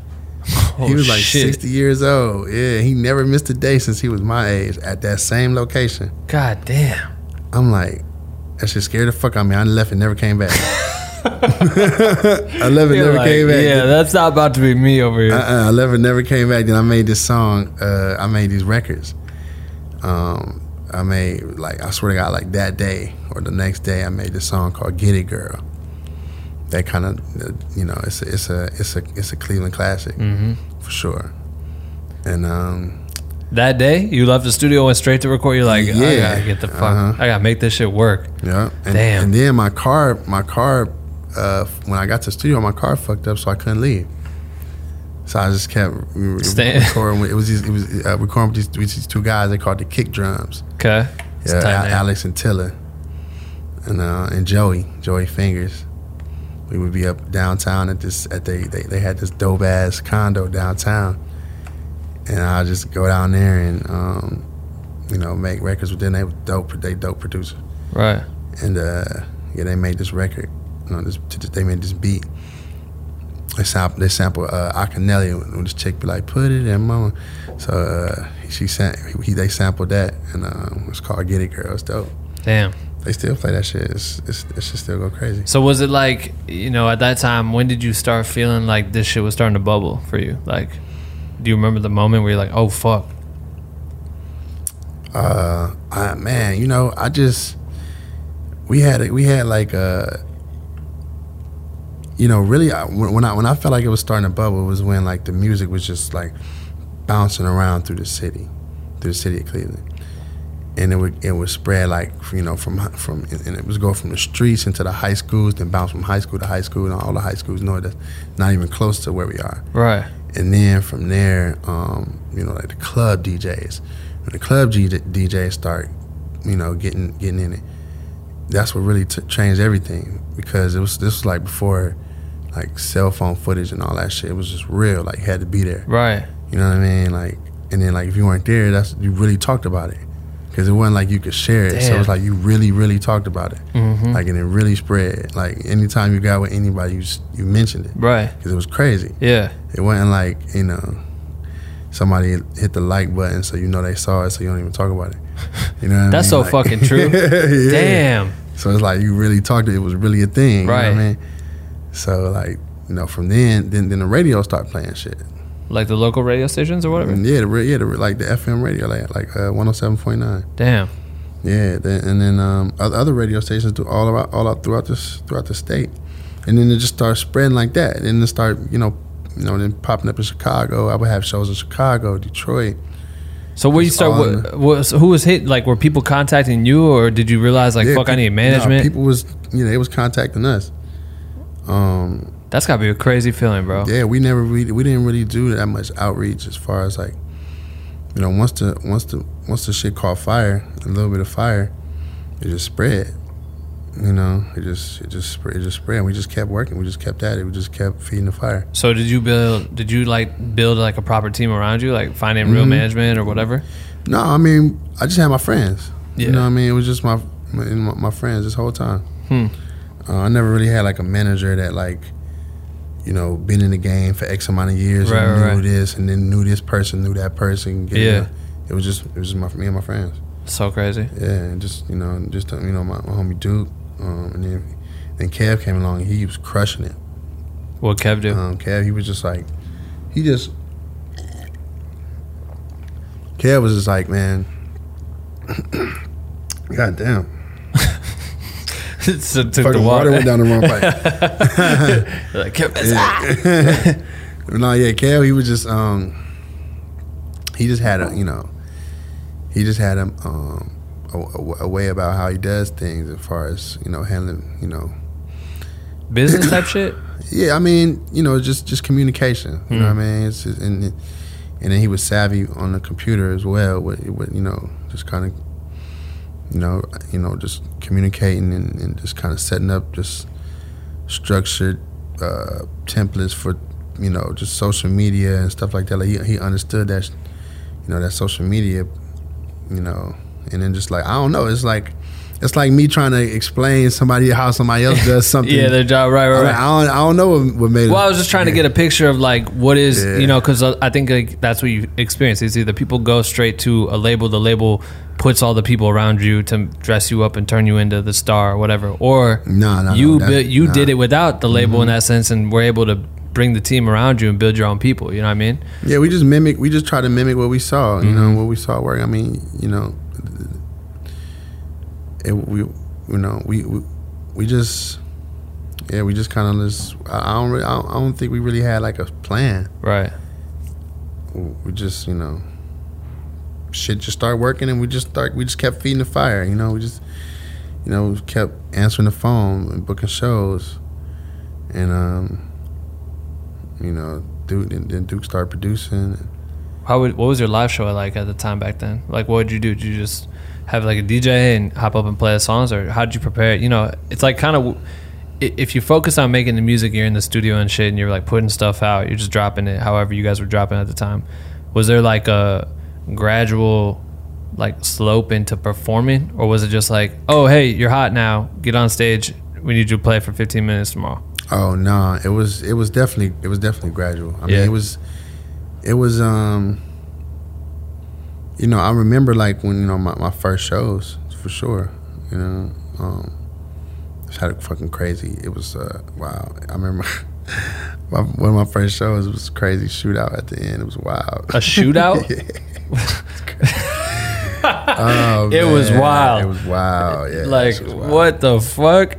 Oh, he was like shit. sixty years old. Yeah, he never missed a day since he was my age at that same location. God damn. I'm like, that shit scared the fuck out of me. I left and never came back. I left and never like, came back. Yeah, that's not about to be me over here. Uh-uh, I left and never came back. Then I made this song. Uh, I made these records. Um. I made, like, I swear to God, like that day or the next day, I made this song called "Get It Girl." That kind of, you know, it's a, it's a it's a it's a Cleveland classic mm-hmm. for sure. And um, that day, you left the studio, went straight to record. You're like, yeah, I gotta get the fuck, uh-huh. I gotta make this shit work. Yeah, and, damn. And then my car, my car, uh, when I got to the studio, my car fucked up, so I couldn't leave. So I just kept Stand. recording. With, it was these, it was uh, recording with these, with these two guys. They called the Kick Drums. Okay. Yeah, Al- Alex and Tilla, and uh, and Joey, Joey Fingers. We would be up downtown at this at they they, they had this dope ass condo downtown, and I would just go down there and um, you know make records with them. They were dope. They dope producers. Right. And uh, yeah, they made this record. You know, this they made this beat. They sample, they sample uh, Akinelli when this chick be like, "Put it in mama." So uh, she sent, he, they sampled that, and um, it's called "Get It Girl." It's dope. Damn. They still play that shit. It's, it's, it should still go crazy. So was it like, you know, at that time, when did you start feeling like this shit was starting to bubble for you? Like, do you remember the moment where you're like, oh, fuck? Uh, I, man, you know, I just, we had, we had like a, you know, really, I, when I when I felt like it was starting to bubble was when like the music was just like bouncing around through the city, through the city of Cleveland. And it would it would spread like, you know, from from and it was go from the streets into the high schools, then bounce from high school to high school, and all the high schools know that's not even close to where we are. Right. And then from there, um, you know, like the club D Js, when the club D Js start, you know, getting getting in it, that's what really t- changed everything, because it was this was like before, like cell phone footage and all that shit. It was just real, like you had to be there. Right. You know what I mean? Like, and then like if you weren't there, that's you really talked about it. Because it wasn't like you could share it. Damn. So it was like you really, really talked about it. Mm-hmm. Like, and it really spread. Like, anytime you got with anybody, you you mentioned it. Right. Because it was crazy. Yeah. It wasn't like, you know, somebody hit the like button so you know they saw it so you don't even talk about it. You know what I mean? That's so like, fucking true. Yeah. Damn. So it's like you really talked it. It was really a thing. Right. You know what I mean? So, like, you know, from then, then, then the radio started playing shit. Like the local radio stations or whatever? Yeah, the, yeah, the, like the F M radio, like like uh, one oh seven point nine. Damn. Yeah, the, and then um, other radio stations do all about all out throughout this throughout the state, and then it just starts spreading like that. And then it start you know you know then popping up in Chicago. I would have shows in Chicago, Detroit. So where you start? What, what, so who was hit? Like, were people contacting you, or did you realize like yeah, fuck, people, I need management? No, people was you know they was contacting us. Um. That's gotta be a crazy feeling, bro. Yeah, we never really, we didn't really do that much outreach as far as like, you know, once the once the once the shit caught fire, a little bit of fire, it just spread. You know, it just it just spread, it just spread. We just kept working. We just kept at it. We just kept feeding the fire. So did you build? Did you like build like a proper team around you, like finding mm-hmm. real management or whatever? No, I mean, I just had my friends. Yeah. You know what I mean? It was just my my, my friends this whole time. Hmm. Uh, I never really had like a manager that like. You know, been in the game for X amount of years right, and knew right. this, and then knew this person, knew that person. Yeah, you know, it was just it was just my, me and my friends. So crazy. Yeah, and just you know, just you know, my, my homie Duke, um, and then then Kev came along. And he was crushing it. What Kev do? Um, Kev, he was just like, he just Kev was just like, man, goddamn. So took the water. water went down the wrong pipe. Like, yeah. No, yeah, Cal, he was just, um, he just had a, you know, he just had a, um, a, a, a way about how he does things as far as, you know, handling, you know. Business type shit? Yeah, I mean, you know, just, just communication. You mm. know what I mean? It's just, and, and then he was savvy on the computer as well, with, with you know, just kind of. You know, you know, just communicating and, and just kind of setting up just structured uh, templates for, you know, just social media and stuff like that. Like he, he understood that, you know, that social media, you know, and then just like I don't know, it's like it's like me trying to explain somebody how somebody else does something. Yeah, their job, right, right. right. I don't, I don't know what, what made. Well, it, I was just trying yeah. to get a picture of like what is, yeah. you know, because I think like that's what you experience. It's either people go straight to a label, the label. Puts all the people around you to dress you up and turn you into the star or whatever, or no, no, you no, that, you no. did it without the label mm-hmm. in that sense, and were able to bring the team around you and build your own people. You know what I mean? Yeah, we just mimic. We just try to mimic what we saw. You mm-hmm. know what we saw work. I mean, you know, it, we you know we we, we just yeah we just kind of just I don't really, I don't I don't think we really had like a plan. Right. We just you know. Shit just started working, and we just start. We just kept feeding the fire, you know. We just, you know, we kept answering the phone and booking shows, and um, you know, Duke then Duke started producing. How would what was your live show like at the time back then? Like, what did you do? Did you just have like a D J and hop up and play the songs, or how did you prepare? You know, it's like kind of if you focus on making the music, you're in the studio and shit, and you're like putting stuff out. You're just dropping it, however you guys were dropping at the time. Was there like a gradual like slope into performing, or was it just like, oh hey, you're hot now, get on stage, we need you to play for fifteen minutes tomorrow? Oh no, nah, it was it was definitely it was definitely gradual. I yeah. mean it was it was um you know I remember like when you know my, my first shows for sure, you know Um, I shot it fucking crazy. It was, uh, wow. I remember my, one of my first shows was a crazy shootout at the end. It was wild. A shootout? Oh, it man. was wild. It was wild. Yeah, like, was wild. What the fuck?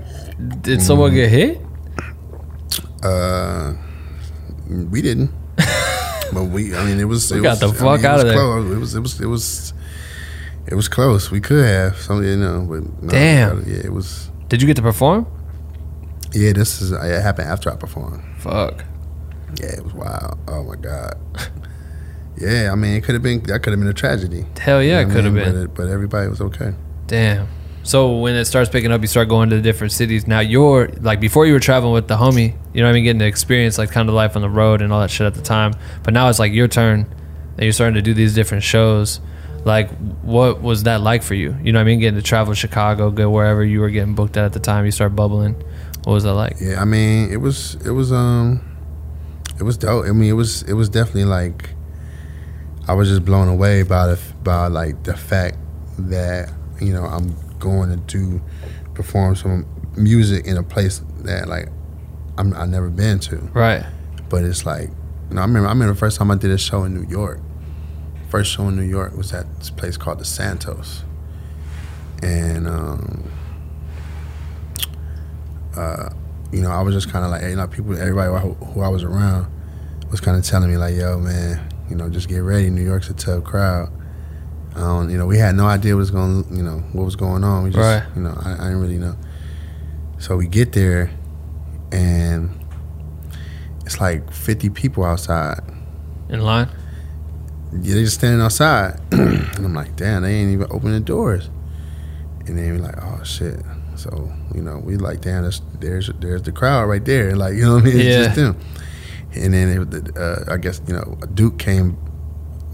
Did someone mm. get hit? Uh, we didn't. But we, I mean, it was. We it got was, the fuck I mean, out of there. Close. It was. It was. It was. It was close. We could have something, you know. But no, damn. Yeah, it was. Did you get to perform? Yeah, this is. It happened after I performed. Fuck. Yeah, it was wild. Oh my god. Yeah, I mean, it could have been. That could have been a tragedy. Hell yeah, you know it could have been. But, it, but everybody was okay. Damn. So when it starts picking up, you start going to the different cities. Now you're, like, before you were traveling with the homie, you know what I mean, getting to experience, like, kind of life on the road and all that shit at the time. But now it's like your turn, and you're starting to do these different shows. Like, what was that like for you? You know what I mean, getting to travel Chicago, go wherever you were getting booked at at the time. You start bubbling. What was that like? Yeah, I mean, it was, it was, um, it was dope. I mean, it was, it was definitely like, I was just blown away by the, by like the fact that, you know, I'm going to do, perform some music in a place that, like, I'm, I've never been to. Right. But it's like, you know, I remember, I remember the first time I did a show in New York. First show in New York was at this place called the Santos. And, um, uh, you know, I was just kind of like, you know, people, everybody who, who I was around was kind of telling me, like, yo, man, you know, just get ready. New York's a tough crowd. Um, you know, we had no idea what was going, you know, what was going on. We just, right. you know, I, I didn't really know. So we get there, and it's like fifty people outside in line. Yeah, they just standing outside, and I'm like, damn, they ain't even opening the doors. And then we're like, oh shit. So you know, we like, damn, that's, there's there's the crowd right there. Like, you know what I mean? It's yeah. just them. And then it, uh, I guess, you know, Duke came,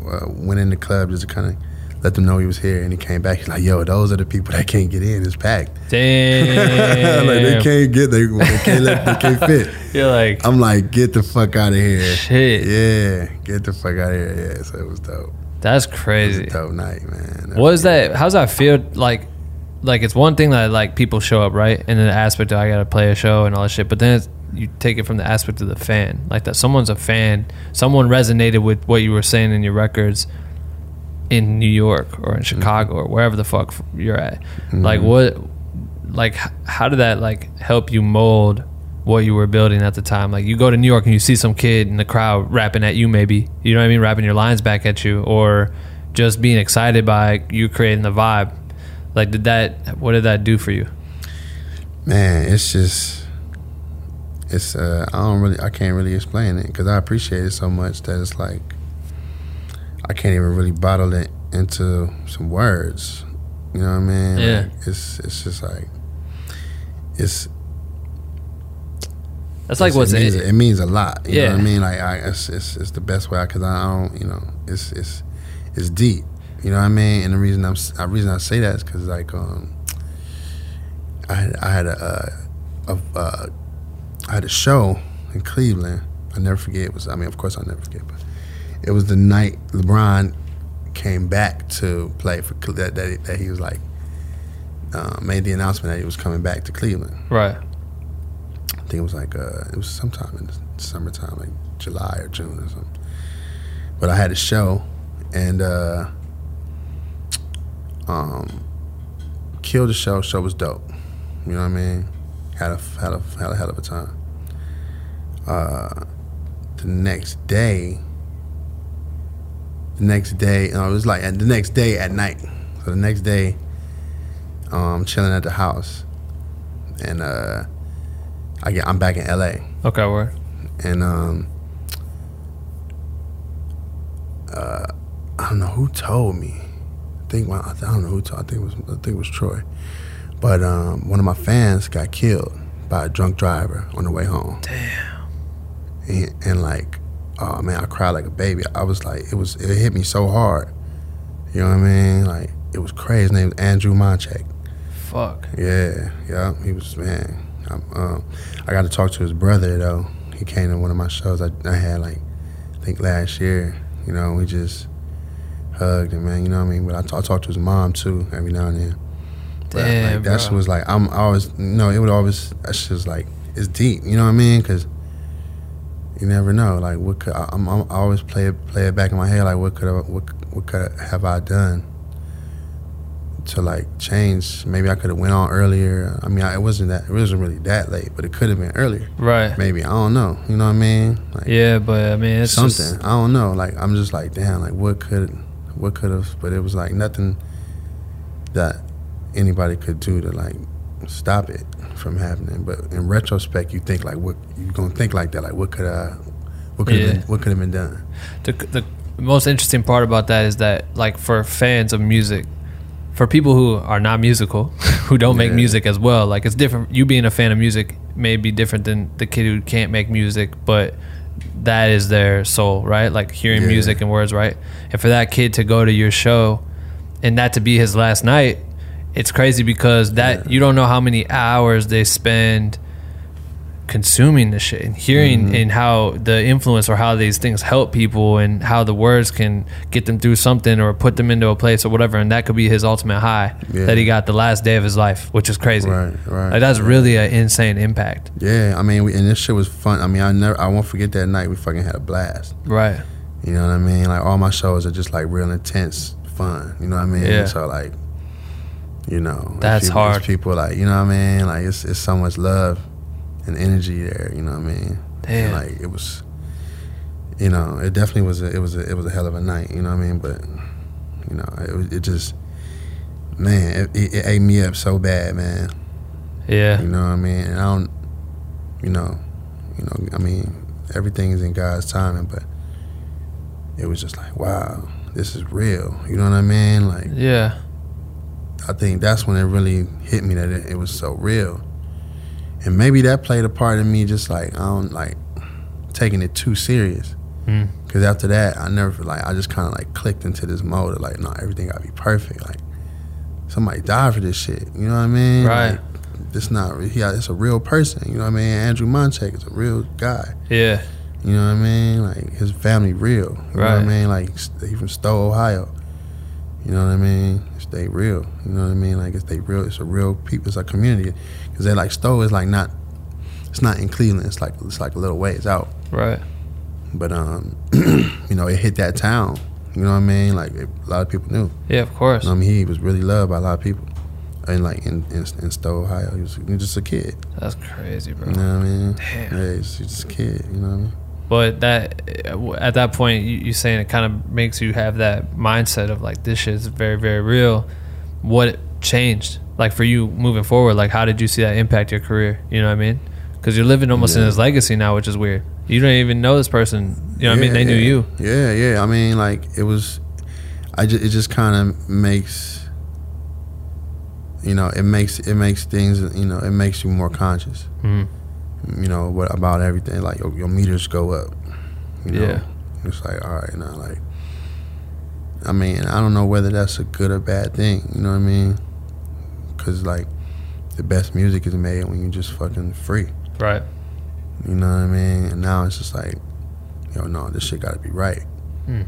uh, went in the club just to kind of let them know he was here, and he came back. He's like, yo, those are the people that can't get in. It's packed. Damn. Like, they can't get, they, they can't let, they can't fit. You're like, I'm like, get the fuck out of here. Shit. Yeah, get the fuck out of here. Yeah, so it was dope. That's crazy. It was a dope night, man. That what was that? Dope. How's that feel? Like, like it's one thing that, like, people show up, right? And then the aspect of I gotta play a show and all that shit, but then it's, you take it from the aspect of the fan, like that someone's a fan, someone resonated with what you were saying in your records in New York or in Chicago mm-hmm. or wherever the fuck you're at. Mm-hmm. Like what, like how did that, like, help you mold what you were building at the time? Like, you go to New York and you see some kid in the crowd rapping at you, maybe, you know what I mean, rapping your lines back at you, or just being excited by you creating the vibe. Like, did that, what did that do for you? Man, it's just, it's uh, I don't really I can't really explain it, because I appreciate it so much that it's like I can't even really bottle it into some words. You know what I mean? Yeah. Like, it's it's just like it's. That's like it's, what's it means, it. It means a lot. You yeah. know what I mean? Like I, it's, it's it's the best way, because I, I don't you know it's it's it's deep. You know what I mean? And the reason I'm the reason I say that is because like um I had, I had a a. a I had a show in Cleveland. I never forget. It was, I mean, of course I'll never forget, but it was the night LeBron came back to play for that. That, that he was like uh, made the announcement that he was coming back to Cleveland. Right. I think it was like uh, it was sometime in the summertime, like July or June or something. But I had a show, and uh, um, killed the show. Show was dope. You know what I mean? Had a, had a, had a hell of a time. Uh, the next day, the next day, no, it was like the next day at night. So the next day, I'm um, chilling at the house, and uh, I get, I'm back in L A. Okay, where? And um, uh, I don't know who told me. I think I don't know who told. I think it was I think it was Troy. But um, one of my fans got killed by a drunk driver on the way home. Damn. And, and like, oh man, I cried like a baby. I was like, it was, it hit me so hard. You know what I mean? Like, it was crazy. His name was Andrew Monchek. Fuck. Yeah, yeah. He was, man. I, um, I got to talk to his brother though. He came to one of my shows I, I had like, I think last year. You know, we just hugged him, man. You know what I mean? But I, t- I talked to his mom too every now and then. bro. Damn, like, that's bro. what's like, I'm always, you know, it would always, that's just like, it's deep, you know what I mean? Because you never know, like, what could, I, I'm, I'm always play it, play it back in my head, like, what could, I, what, what could I, have I done to, like, change? Maybe I could have went on earlier. I mean, I, it wasn't that, it wasn't really that late, but it could have been earlier. Right. Maybe, I don't know, you know what I mean? Like, yeah, but, I mean, it's something, just... I don't know, like, I'm just like, damn, like, what could, what could have, but it was, like, nothing that anybody could do to, like, stop it from happening. But in retrospect, you think like, what you gonna think like that? Like, what could I, what could yeah. been, what could have been done? The, the most interesting part about that is that, like, for fans of music, for people who are not musical, who don't yeah. make music as well, like, it's different. You being a fan of music may be different than the kid who can't make music, but that is their soul, right? Like, hearing yeah. music and words, right? And for that kid to go to your show and that to be his last night, it's crazy because that yeah. you don't know how many hours they spend consuming this shit and hearing mm-hmm. and how the influence or how these things help people and how the words can get them through something or put them into a place or whatever. And that could be his ultimate high yeah. that he got the last day of his life, which is crazy. Right, right. Like, that's right. really an insane impact. Yeah, I mean, we, and this shit was fun. I mean, I never, I won't forget that night. We fucking had a blast. Right. You know what I mean? Like, all my shows are just like real intense fun. You know what I mean? Yeah. So like, you know, that's people, hard. People like, you know what I mean? Like, it's it's so much love and energy there. You know what I mean? Damn. And like, it was, you know, it definitely was. A, it was. A, it was a hell of a night. You know what I mean? But you know, it it just, man, it, it, it ate me up so bad, man. Yeah. You know what I mean? And I don't, you know, you know, I mean, everything is in God's timing, but it was just like, wow, this is real. You know what I mean? Like, yeah. I think that's when it really hit me that it, it was so real, and maybe that played a part in me just like I don't like taking it too serious. Mm. Cause after that, I never like I just kind of like clicked into this mode of like, no, everything gotta be perfect. Like somebody died for this shit. You know what I mean? Right. Like, this not yeah, it's a real person. You know what I mean? Andrew Monchek is a real guy. Yeah. You know what I mean? Like his family real. You right. know what I mean? Like he from Stowe, Ohio. You know what I mean? It's they real. You know what I mean? Like, it's they real. It's a real people. It's a community. Because they like, Stowe is like not, it's not in Cleveland. It's like, it's like a little ways out. Right. But, um, you know, it hit that town. You know what I mean? Like, it, a lot of people knew. Yeah, of course. You know what I mean? He was really loved by a lot of people. And like, in, in, in Stowe, Ohio, he was, he was just a kid. That's crazy, bro. You know what I mean? Damn. Yeah, he's, he's just a kid. You know what I mean? But that at that point, you, you saying it kind of makes you have that mindset of like, this shit is very, very real. What changed? Like for you moving forward, like how did you see that impact your career? You know what I mean? Because you're living almost yeah. in his legacy now, which is weird. You don't even know this person. You know what yeah, I mean? They yeah. knew you. Yeah, yeah. I mean, like it was, I just, it just kind of makes, you know, it makes, it makes things, you know, it makes you more conscious. Mm-hmm. You know what about everything? Like your, your meters go up. You know? Yeah. It's like all right now. Like, I mean, I don't know whether that's a good or bad thing. You know what I mean? Because like, the best music is made when you're just fucking free. Right. You know what I mean? And now it's just like, yo, no, this shit gotta be right. Mm.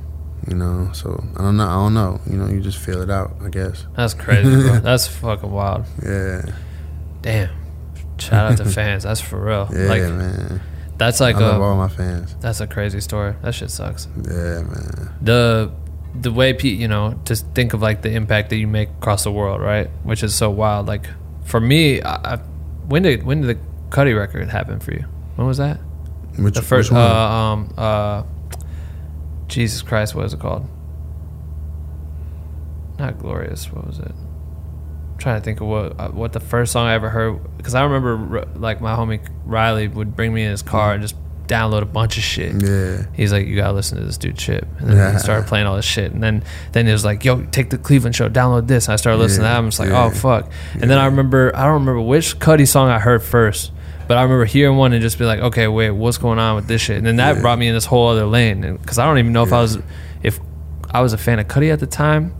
You know? So I don't know. I don't know. You know? You just feel it out, I guess. That's crazy, bro. That's fucking wild. Yeah. Damn. Shout out to fans. That's for real. Yeah, like, man. That's like I love a, all my fans. That's a crazy story. That shit sucks. Yeah, man. The the way Pete, you know, just think of like the impact that you make across the world, right? Which is so wild. Like for me, I, I, when did when did the Cudi record happen for you? When was that? Which, the first. Which one? Uh, um. Uh. Jesus Christ, what is it called? Not Glorious. What was it? Trying to think of what what the first song I ever heard, because I remember like my homie Riley would bring me in his car and just download a bunch of shit. Yeah, he's like, you gotta listen to this dude Chip, and then yeah. he started playing all this shit, and then then it was like, yo, take the Cleveland show, download this, and I started listening yeah. to that. I'm just like yeah. oh fuck yeah. And then I remember I don't remember which Cudi song I heard first, but I remember hearing one and just be like, okay, wait, what's going on with this shit? And then that yeah. brought me in this whole other lane, because I don't even know yeah. if I was if I was a fan of Cudi at the time.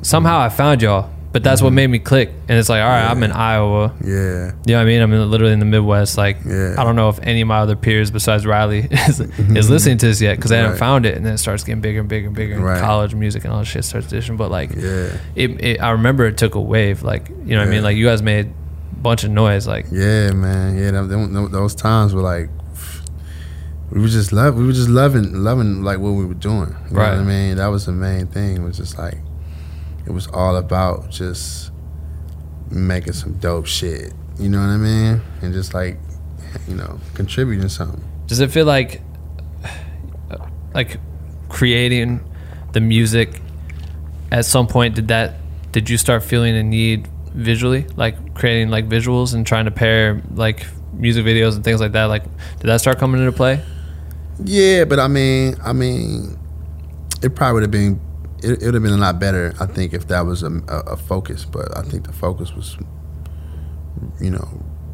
Somehow I found y'all. But that's mm-hmm. what made me click. And it's like, all right, yeah. I'm in Iowa. Yeah. You know what I mean? I'm in, literally in the Midwest. Like, yeah. I don't know if any of my other peers besides Riley is, is listening to this yet because they right. haven't found it. And then it starts getting bigger and bigger and bigger. Right. And college music and all this shit starts dishing. But, like, yeah. it, it, I remember it took a wave. Like, you know yeah. what I mean? Like, you guys made a bunch of noise. Like, yeah, man. Yeah, them, those times were like, we were just love. We were just loving, loving like what we were doing. You right. know what I mean? That was the main thing. It was just like, it was all about just making some dope shit, you know what I mean? And just like, you know, contributing something. Does it feel like, like creating the music at some point, did that, did you start feeling a need visually? Like creating like visuals and trying to pair like music videos and things like that? Like, did that start coming into play? Yeah, but I mean, I mean, it probably would have been, It, it would have been a lot better, I think, if that was a, a, a focus. But I think the focus was, you know,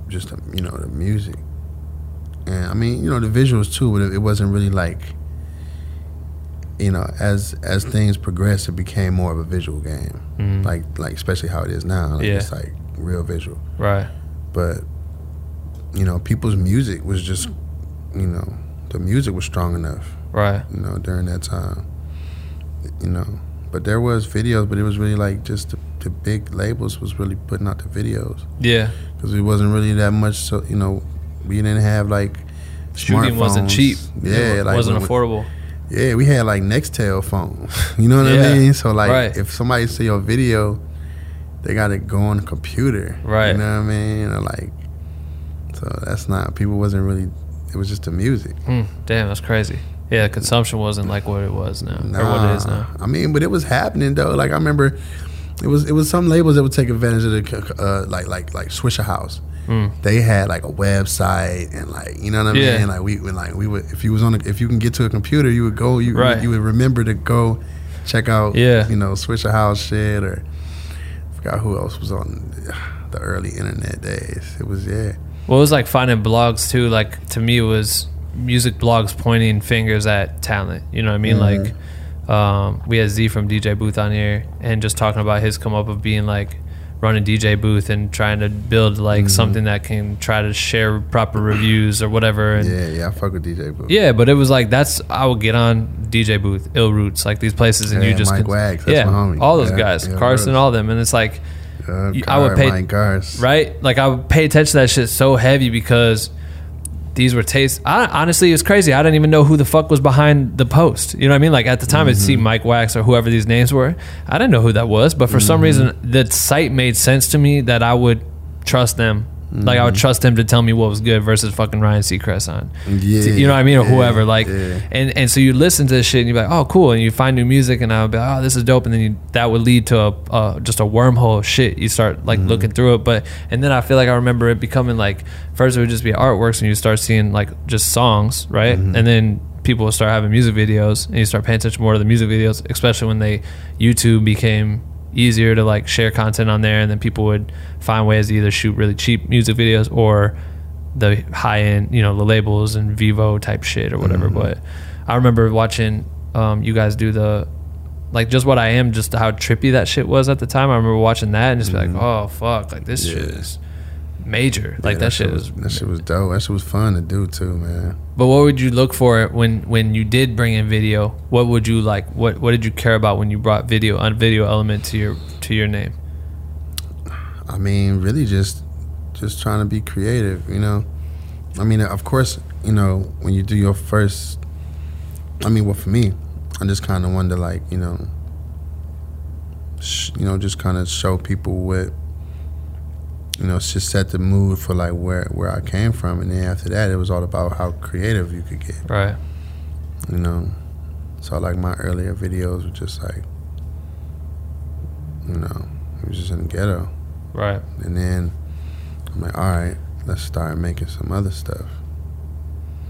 just, the, you know, the music. And, I mean, you know, the visuals, too, but it, it wasn't really like, you know, as as things progressed, it became more of a visual game. Mm-hmm. Like, like especially how it is now. Like, yeah. It's, like, real visual. Right. But, you know, people's music was just, you know, the music was strong enough. Right. You know, during that time. You know, but there was videos, but it was really like just the, the big labels was really putting out the videos. Yeah, because it wasn't really that much. So you know, we didn't have like shooting smartphones. Wasn't cheap. Yeah, it like, wasn't affordable. We, yeah, we had like Nextel phones. You know what yeah. I mean? So like, right. if somebody see your video, they got to go on the computer. Right. You know what I mean? You know, like, so that's not people wasn't really. It was just the music. Mm, damn, that's crazy. Yeah, consumption wasn't like what it was now, nah, or what it is now. I mean, but it was happening though. Like I remember, it was it was some labels that would take advantage of the uh, like like like Swisher House. Mm. They had like a website and like you know what I yeah. mean. Like we would like we would if you was on a, if you can get to a computer, you would go you right. you would remember to go check out yeah. you know Swisher House shit or I forgot who else was on the early internet days. It was yeah. Well, it was like finding blogs too. Like to me, it was. Music blogs pointing fingers at talent, you know what I mean? Mm-hmm. Like um we had Z from D J Booth on here and just talking about his come up of being like running D J Booth and trying to build like mm-hmm. something that can try to share proper reviews or whatever. And yeah, yeah, I fuck with D J Booth. Yeah, but it was like that's I would get on D J Booth, Ill Roots, like these places, and yeah, you just Mike cons- Wags, that's yeah, my homie. All those yeah, guys, yeah, Carson, all them, and it's like uh, you, car, I would pay cars. Right, like I would pay attention to that shit so heavy because. These were tastes. I, honestly, it's crazy. I didn't even know who the fuck was behind the post. You know what I mean? Like at the time, mm-hmm. I'd see Mike Wax or whoever these names were. I didn't know who that was, but for mm-hmm. some reason, the site made sense to me that I would trust them. Mm-hmm. Like I would trust them to tell me what was good versus fucking Ryan Seacrest on. Yeah, you know what I mean? Or yeah, whoever. Like, yeah. and and so you listen to this shit and you're like, oh, cool. And you find new music, and I would be like, oh, this is dope. And then you, that would lead to a uh, just a wormhole of shit. You start like mm-hmm. looking through it, but and then I feel like I remember it becoming like. First it would just be artworks and you start seeing like just songs, right? Mm-hmm. And then people will start having music videos and you start paying attention more to the music videos, especially when they YouTube became easier to like share content on there, and then people would find ways to either shoot really cheap music videos or the high end, you know, the labels and Vivo type shit or whatever. Mm-hmm. But I remember watching um, you guys do the like just what I am, just how trippy that shit was at the time. I remember watching that and just mm-hmm. be like, oh fuck, like this yeah. shit is major. Like yeah, that, that shit was that shit was dope. That shit was fun to do too, man. But what would you look for when when you did bring in video? What would you like? What what did you care about when you brought video on video element to your to your name? I mean, really just just trying to be creative, you know. I mean, of course, you know, when you do your first, I mean, well, for me, I just kind of wanted to like, you know, sh- you know, just kind of show people what. You know, it's just set the mood for like where, where I came from, and then after that, it was all about how creative you could get. Right. You know, so like my earlier videos were just like, you know, it was just in the ghetto. Right. And then I'm like, all right, let's start making some other stuff.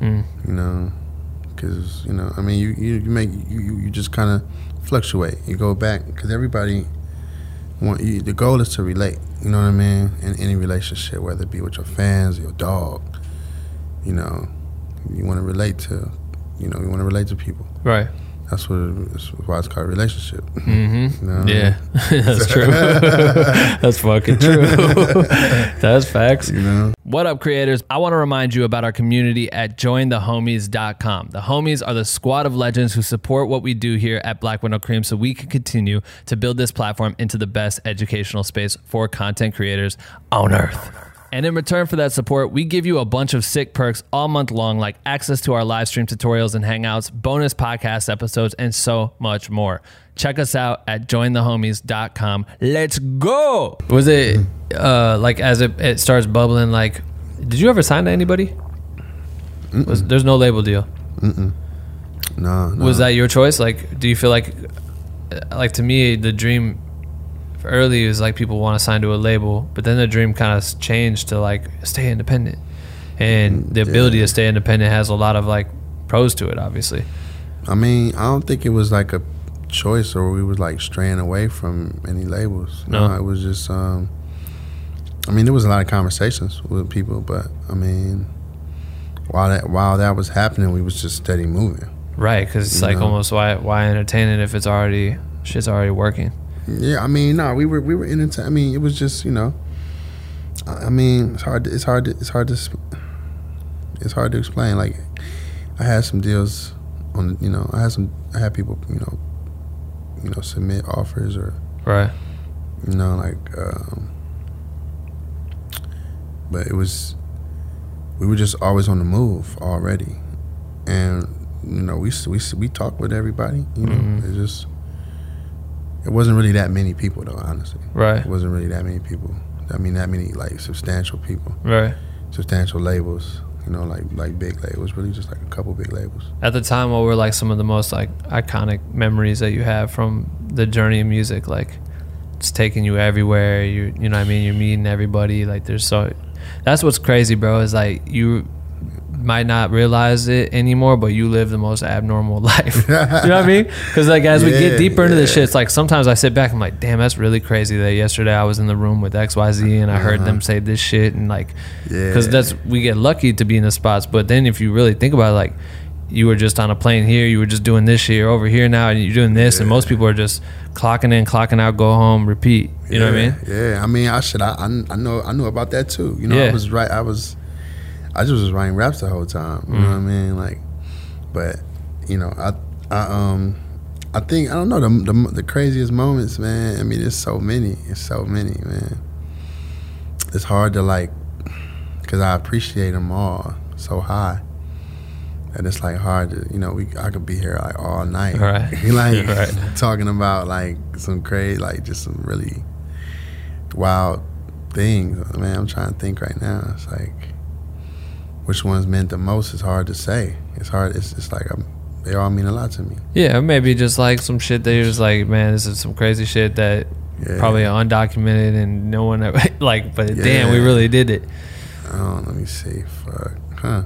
Mm. You know, because you know, I mean, you you, you make you you just kind of fluctuate. You go back because everybody. Want you, the goal is to relate, you know what I mean? In any relationship, whether it be with your fans, your dog, you know, you want to relate to, you know, you want to relate to people. Right. That's what it, that's why it's called relationship. Mm-hmm. You know? Yeah, that's true. That's fucking true. That's facts. You know? What up, creators? I want to remind you about our community at join the homies dot com. The homies are the squad of legends who support what we do here at Black Window Cream so we can continue to build this platform into the best educational space for content creators on earth. And in return for that support, we give you a bunch of sick perks all month long, like access to our live stream tutorials and hangouts, bonus podcast episodes, and so much more. Check us out at join the homies dot com. Let's go. Was it uh, like as it, it starts bubbling, like, did you ever sign to anybody? Was, there's no label deal. Mm-mm. No, no. Was that your choice? Like, do you feel like, like to me, the dream early is like people want to sign to a label, but then the dream kind of changed to like stay independent, and the ability yeah. to stay independent has a lot of like pros to it, obviously. I mean, I don't think it was like a choice or we was like straying away from any labels. No, no it was just um I mean, there was a lot of conversations with people, but I mean, while that while that was happening, we was just steady moving, right? Because it's you like know? almost why why entertain it if it's already shit's already working. Yeah, I mean, no, nah, we were we were in it. I mean, it was just, you know, I mean, it's hard. To, it's hard. To, it's hard to. It's hard to explain. Like, I had some deals on, you know, I had some. I had people, you know, you know, submit offers or right. You know, like, um, but it was, we were just always on the move already, and you know, we we we talked with everybody. You know, mm-hmm. It just. It wasn't really that many people, though, honestly. Right. It wasn't really that many people. I mean, that many, like, substantial people. Right. Substantial labels, you know, like like big labels. Really just, like, a couple big labels. At the time, what were, like, some of the most, like, iconic memories that you have from the journey of music? Like, it's taking you everywhere. You you know what I mean? You're meeting everybody. Like, there's so... That's what's crazy, bro, is, like, you... might not realize it anymore, but you live the most abnormal life. You know what I mean? Because like as yeah, we get deeper into yeah. this shit, it's like sometimes I sit back, I'm like, damn, that's really crazy that yesterday I was in the room with X Y Z and I heard uh-huh. them say this shit, and like because yeah. that's we get lucky to be in the spots. But then if you really think about it, like you were just on a plane here, you were just doing this shit, you're over here now and you're doing this yeah. and most people are just clocking in, clocking out, go home, repeat. You yeah, know what I mean? Yeah, I mean I should I I know I knew about that too. You know, yeah. I was right I was I just was writing raps the whole time, you mm. know what I mean? Like, but you know, I, I, um, I think I don't know the, the the craziest moments, man. I mean, there's so many, it's so many, man. It's hard to like, cause I appreciate them all so high, and it's like hard to, you know, we I could be here like all night, all right. like right. talking about like some crazy, like just some really wild things. I mean, I'm trying to think right now. It's like. Which one's meant the most is hard to say. It's hard. It's, it's like I'm, they all mean a lot to me. Yeah, maybe just like some shit that you're just like, man, this is some crazy shit that yeah. probably undocumented and no one ever, like, but yeah. damn, we really did it. Oh, let me see. Fuck. Huh.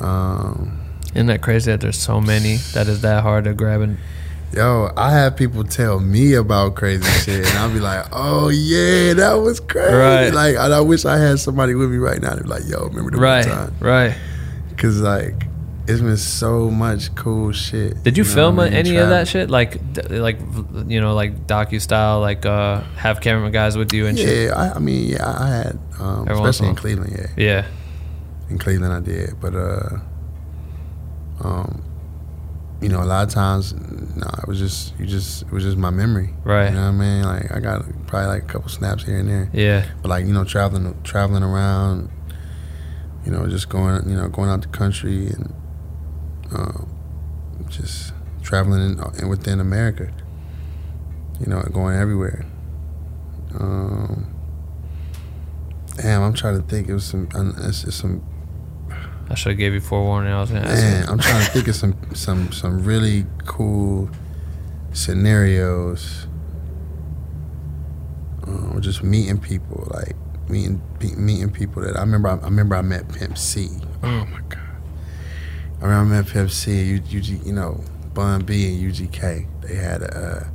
Um, Isn't that crazy that there's so many that is that hard to grab and... Yo, I have people tell me about crazy shit, and I'll be like, "Oh yeah, that was crazy!" Right. Like, I, I wish I had somebody with me right now. They're like, "Yo, remember the right, one time?" Right, right. Because like, it's been so much cool shit. Did you, you know film I mean? any Travel. of that shit? Like, like you know, like docu style, like uh, have camera guys with you and yeah, shit. Yeah, I, I mean, yeah, I had, um, especially in Cleveland. Yeah, yeah. In Cleveland, I did, but uh, um. You know, a lot of times, no, nah, it was just you just it was just my memory, right? You know what I mean? Like I got probably like a couple snaps here and there, yeah. But like you know, traveling traveling around, you know, just going you know going out the country and um, just traveling in, within America, you know, going everywhere. Um, damn, I'm trying to think. It was some. It's just some. I should have gave you forewarning. I was gonna ask Man, you. I'm trying to think of some, some some really cool scenarios. Um, just meeting people, like meeting meeting people that I remember. I, I remember I met Pimp C. Oh my god! I remember I met Pimp C. U G, you know, Bun B and U G K. They had a.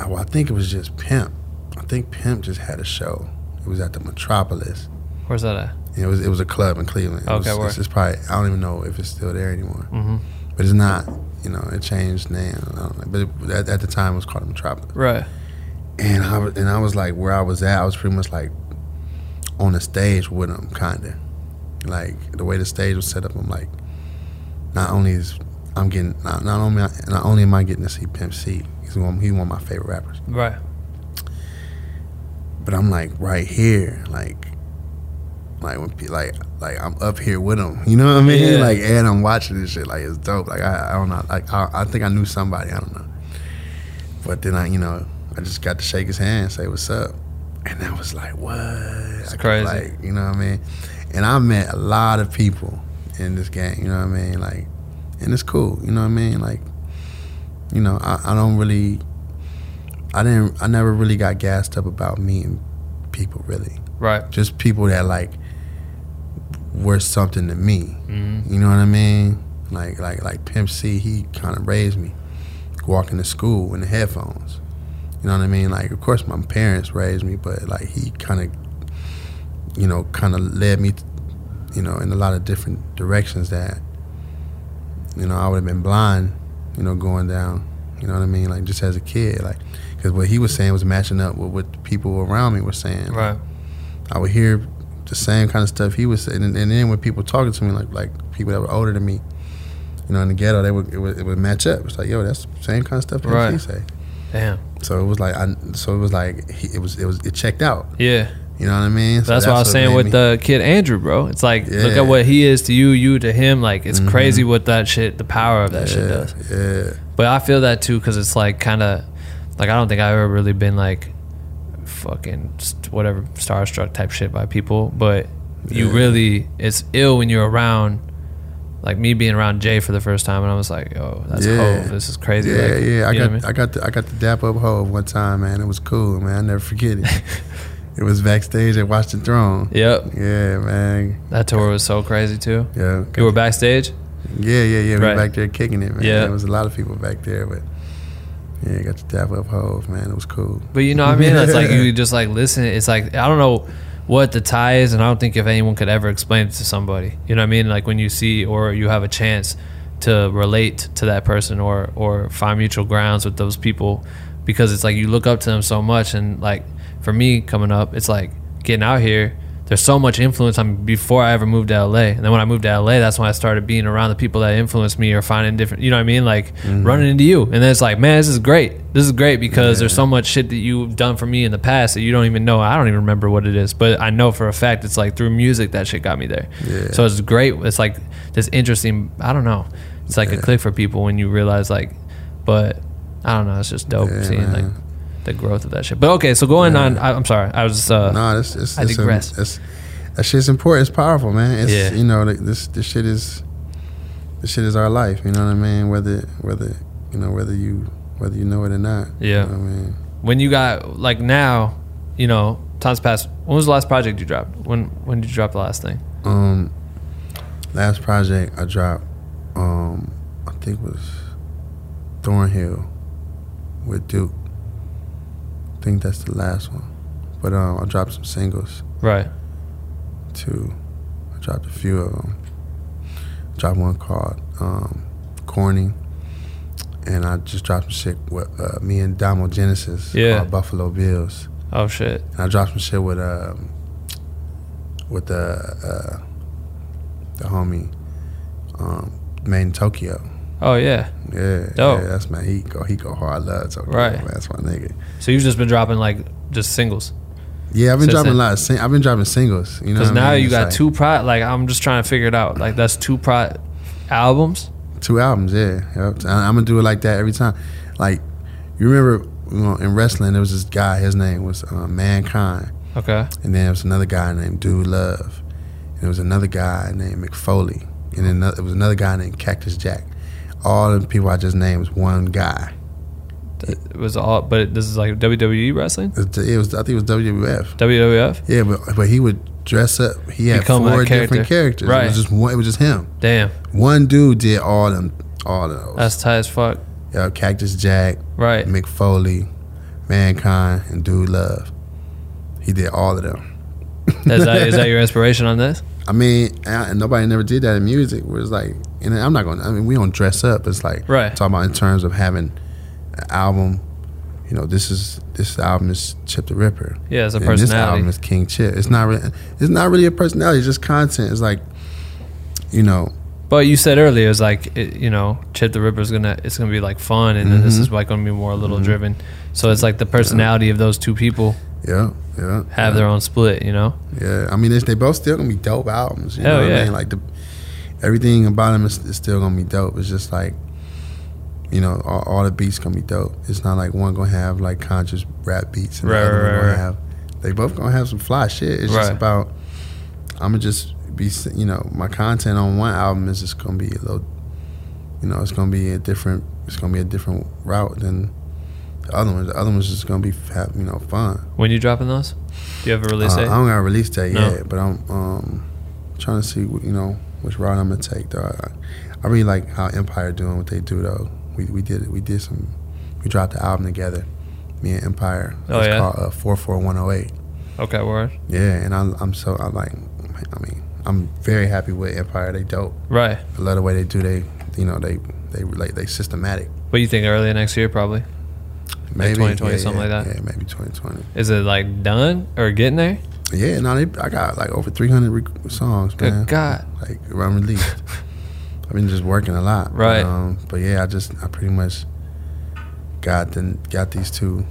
Uh, well, I think it was just Pimp. I think Pimp just had a show. It was at the Metropolis. Where's that at? It was it was a club in Cleveland. It okay, was, it's, it's probably I don't even know if it's still there anymore. Mm-hmm. but it's not. You know, it changed name. I don't know, but it, at, at the time, it was called Metropolis. Right. And I and I was like, where I was at, I was pretty much like on the stage with them, kinda. Like the way the stage was set up, I'm like, not only is I'm getting, not, not only not only am I getting to see Pimp C, he's one, he's one of my favorite rappers. Right. But I'm like right here, like, like when, like like I'm up here with him, you know what I mean? Yeah. Like, and I'm watching this shit, like it's dope. Like I, I don't know, like I, I think I knew somebody, I don't know. But then I, you know, I just got to shake his hand and say what's up, and I was like, what? It's crazy, like, you know what I mean? And I met a lot of people in this game, you know what I mean? Like, and it's cool, you know what I mean? Like, you know, I, I don't really, I didn't, I never really got gassed up about meeting people, really. Right. Just people that like were something to me. Mm-hmm. You know what I mean? Like, like, like Pimp C, he kind of raised me, walking to school in the headphones. You know what I mean? Like, of course, my parents raised me, but like he kind of, you know, kind of led me, you know, in a lot of different directions that, you know, I would have been blind, you know, going down. You know what I mean? Like just as a kid, like, because what he was saying was matching up with what the people around me were saying. Right. I would hear the same kind of stuff he was saying, and, and then when people talking to me, like like people that were older than me, you know, in the ghetto, they would it would, it would match up. It's like, yo, that's the same kind of stuff that right. he say. Damn. So it was like, I, so it was like, he, it was, it was, it checked out. Yeah. You know what I mean? So that's, that's what I was saying with the uh, Kid Andrew, bro. It's like, yeah. look at what he is to you, you to him. Like, it's mm-hmm. crazy what that shit, the power of that yeah. shit does. Yeah. But I feel that too, because it's like kind of, like, I don't think I've ever really been like fucking st- whatever, starstruck type shit by people. But you yeah. really, it's ill when you're around. Like me being around Jay for the first time, and I was like, "Yo, that's yeah. Hove. This is crazy." Yeah, like, yeah. I got, I, mean? I got, the, I got the dap up Hove one time, man. It was cool, man. I never forget it. It was backstage at Watch the Throne. Yep. Yeah, man. That tour was so crazy too. Yeah. You were backstage. Yeah, yeah, yeah. We right. were back there kicking it, man. Yeah. There was a lot of people back there, but yeah, I got the dap up Hove, man. It was cool. But you know what I mean? It's like you just like listen. It's like I don't know what the tie is, and I don't think if anyone could ever explain it to somebody. You know what I mean? Like when you see or you have a chance to relate to that person or or find mutual grounds with those people, because it's like you look up to them so much. And like for me coming up, it's like getting out here, there's so much influence on me before I ever moved to L A. And then when I moved to L A, that's when I started being around the people that influenced me or finding different, you know what I mean? Like mm-hmm. running into you. And then it's like, man, this is great. This is great because yeah. there's so much shit that you've done for me in the past that you don't even know. I don't even remember what it is, but I know for a fact it's like through music that shit got me there. Yeah. So it's great. It's like this interesting, I don't know. It's like yeah. a click for people when you realize like, but I don't know. It's just dope yeah, seeing man. like the growth of that shit. But okay, so going yeah. on, I, I'm sorry, I was just uh, no, it's, it's, I digress. It's, it's, that shit's important. It's powerful, man. It's, yeah. you know, this this shit is, this shit is our life. You know what I mean? Whether whether you know whether you whether you know it or not. Yeah. You know what I mean? When you got like now, you know, time's passed. When was the last project you dropped? When when did you drop the last thing? Um, last project I dropped, um, I think it was Thornhill with Duke. I think that's the last one, but um, I dropped some singles. Right. Two, I dropped a few of them. I dropped one called um, "Corny," and I just dropped some shit with uh, me and Damo Genesis yeah. called "Buffalo Bills." Oh shit! And I dropped some shit with um, with the uh, the homie um, Made in Tokyo. Oh yeah, yeah, dope. Yeah, that's my he go he go hard. Love Tokyo, right? Man, that's my nigga. So you've just been dropping like just singles. Yeah, I've been dropping then. a lot. Of sing- I've been dropping singles. You know, because now I mean? you it's got like, two pro. Like I'm just trying to figure it out. Like that's two pro albums. Two albums, yeah. Yep. I, I'm gonna do it like that every time. Like you remember, you know, in wrestling, there was this guy. His name was uh, Mankind. Okay. And then there was another guy named Dude Love. And there was another guy named McFoley. And then there was another guy named Cactus Jack. All the people I just named was one guy. It was all, but it, this is like W W E wrestling. It was, I think it was W W F. W W F. Yeah, but but he would dress up. He had Become four different characters. Right. It was just one. It was just him. Damn. One dude did all them, all of those. That's tight as fuck. Yeah, Cactus Jack. Right. Mick Foley, Mankind, and Dude Love. He did all of them. Is that, is that your inspiration on this? I mean, I, nobody never did that in music. Where it's like. And I'm not gonna, I mean, we don't dress up. It's like right. talking about in terms of having an album. You know, this is this album is Chip the Ripper. Yeah, it's a and personality. This album is King Chip. It's not really, it's not really a personality. It's just content. It's like, you know. But you said earlier, it's like it, you know, Chip the Ripper is gonna it's gonna be like fun, and mm-hmm. then this is like gonna be more a little mm-hmm. driven. So it's like the personality yeah. of those two people. Yeah, yeah. Have yeah. their own split, you know. Yeah, I mean, they both still gonna be dope albums. You Hell know what yeah. I mean? Like the everything about them is, is still gonna be dope. It's just like, you know, all, all the beats gonna be dope. It's not like one gonna have like conscious rap beats and right, the other right, one gonna right. have. They both gonna have some fly shit. It's right. just about I'm gonna just be, you know, my content on one album is just gonna be a little, you know, it's gonna be a different, it's gonna be a different route than the other one. The other one's just gonna be, you know, fun. When you dropping those? Do you have a release uh, date? I don't got a release date no. yet, but I'm um, trying to see, you know, which route I'm gonna take though. I, I really like how Empire doing what they do though. We, we did we did some we dropped the album together, me and Empire. It's oh, yeah? called uh, four four one oh eight. Okay, word. Yeah, and I, I'm so I like I mean I'm very happy with Empire. They dope. Right. I love the way they do. They you know they they like they systematic. What you think? Earlier next year probably. Maybe like twenty twenty yeah, something yeah, like that. Yeah, maybe twenty twenty. Is it like done or getting there? Yeah, no, they, I got like over three hundred rec- songs. Good man. God. Like I'm released. I've been just working a lot, right? But, um, but yeah, I just I pretty much got the, got these two,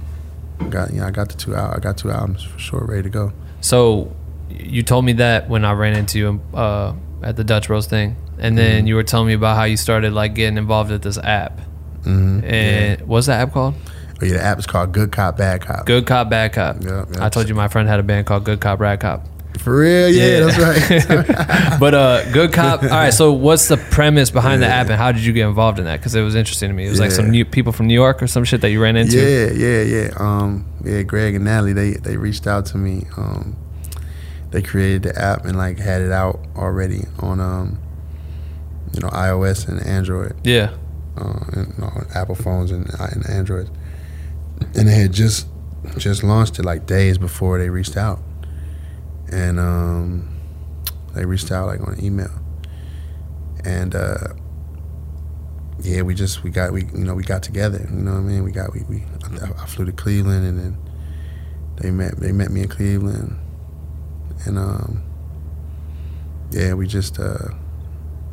got you know I got the two I got two albums for sure ready to go. So you told me that when I ran into you uh, at the Dutch Bros thing, and then mm-hmm. you were telling me about how you started like getting involved with this app. Mm-hmm. And yeah. what's that app called? Oh yeah, the app is called Good Cop, Bad Cop. Good Cop, Bad Cop. Yep, yep. I told you my friend had a band called Good Cop, Bad Cop. For real, yeah, yeah. that's right. But uh, Good Cop. All right, so what's the premise behind yeah. the app, and how did you get involved in that? Because it was interesting to me. It was yeah. like some new people from New York or some shit that you ran into. Yeah, yeah, yeah. Um, yeah, Greg and Natalie, they they reached out to me. Um, they created the app and like had it out already on um, you know, iOS and Android. Yeah. Uh, and, you know, Apple phones and and Androids, and they had just just launched it like days before they reached out. And um, they reached out like on email, and uh, yeah, we just we got we you know we got together. You know what I mean? We got we, we I, I flew to Cleveland, and then they met they met me in Cleveland, and um, yeah, we just uh,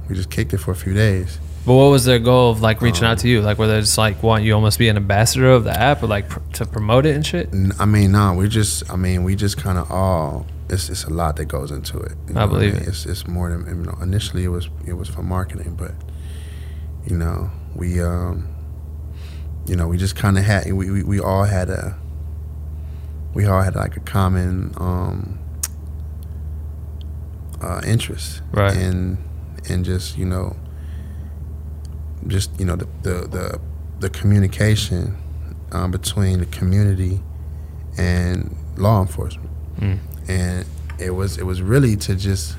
we just kicked it for a few days. But what was their goal of like reaching um, out to you? Like, were they just like want you almost be an ambassador of the app, or like pr- to promote it and shit? I mean, no, we just I mean we just kind of all. It's it's a lot that goes into it. You know I believe I mean? it. It's it's more than you know. Initially, it was it was for marketing, but you know we um you know we just kind of had we, we we all had a we all had like a common um uh, interest, right? And in, and just you know just you know the the the, the communication um, between the community and law enforcement. Mm. And it was it was really to just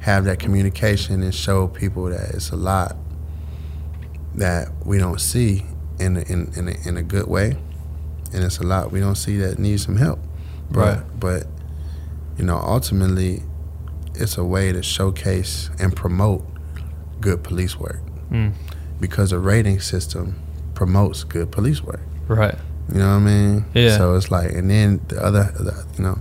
have that communication and show people that it's a lot that we don't see in a, in in a, in a good way, and it's a lot we don't see that needs some help. Right. But, but you know, ultimately, it's a way to showcase and promote good police work mm. because a rating system promotes good police work. Right. You know what I mean? Yeah. So it's like, and then the other, the, you know.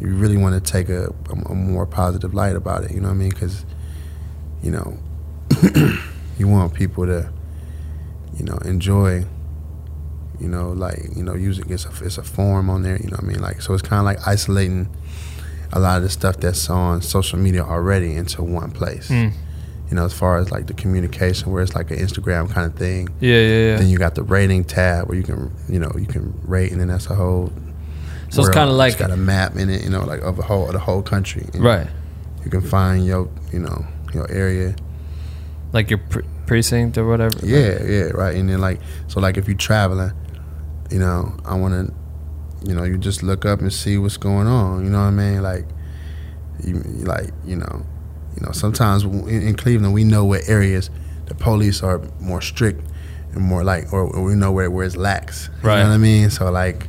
You really want to take a, a more positive light about it, you know what I mean? Because, you know, you want people to, you know, enjoy, you know, like, you know, using it's a, it's a form on there, you know what I mean? Like, so it's kind of like isolating a lot of the stuff that's on social media already into one place. Mm. You know, as far as like the communication, where it's like an Instagram kind of thing. Yeah, yeah, yeah. Then you got the rating tab where you can, you know, you can rate, and then that's a whole. So it's kind of like it's got a map in it, you know, like of the whole of the whole country. And right. You can find your, you know, your area, like your pre- precinct or whatever. Yeah, yeah, right. And then like, so like if you're traveling, you know, I want to, you know, you just look up and see what's going on. You know what I mean? Like, you like, you know, you know. Sometimes in Cleveland, we know what areas the police are more strict and more like, or we know where where it's lax. Right. You know what I mean? So like.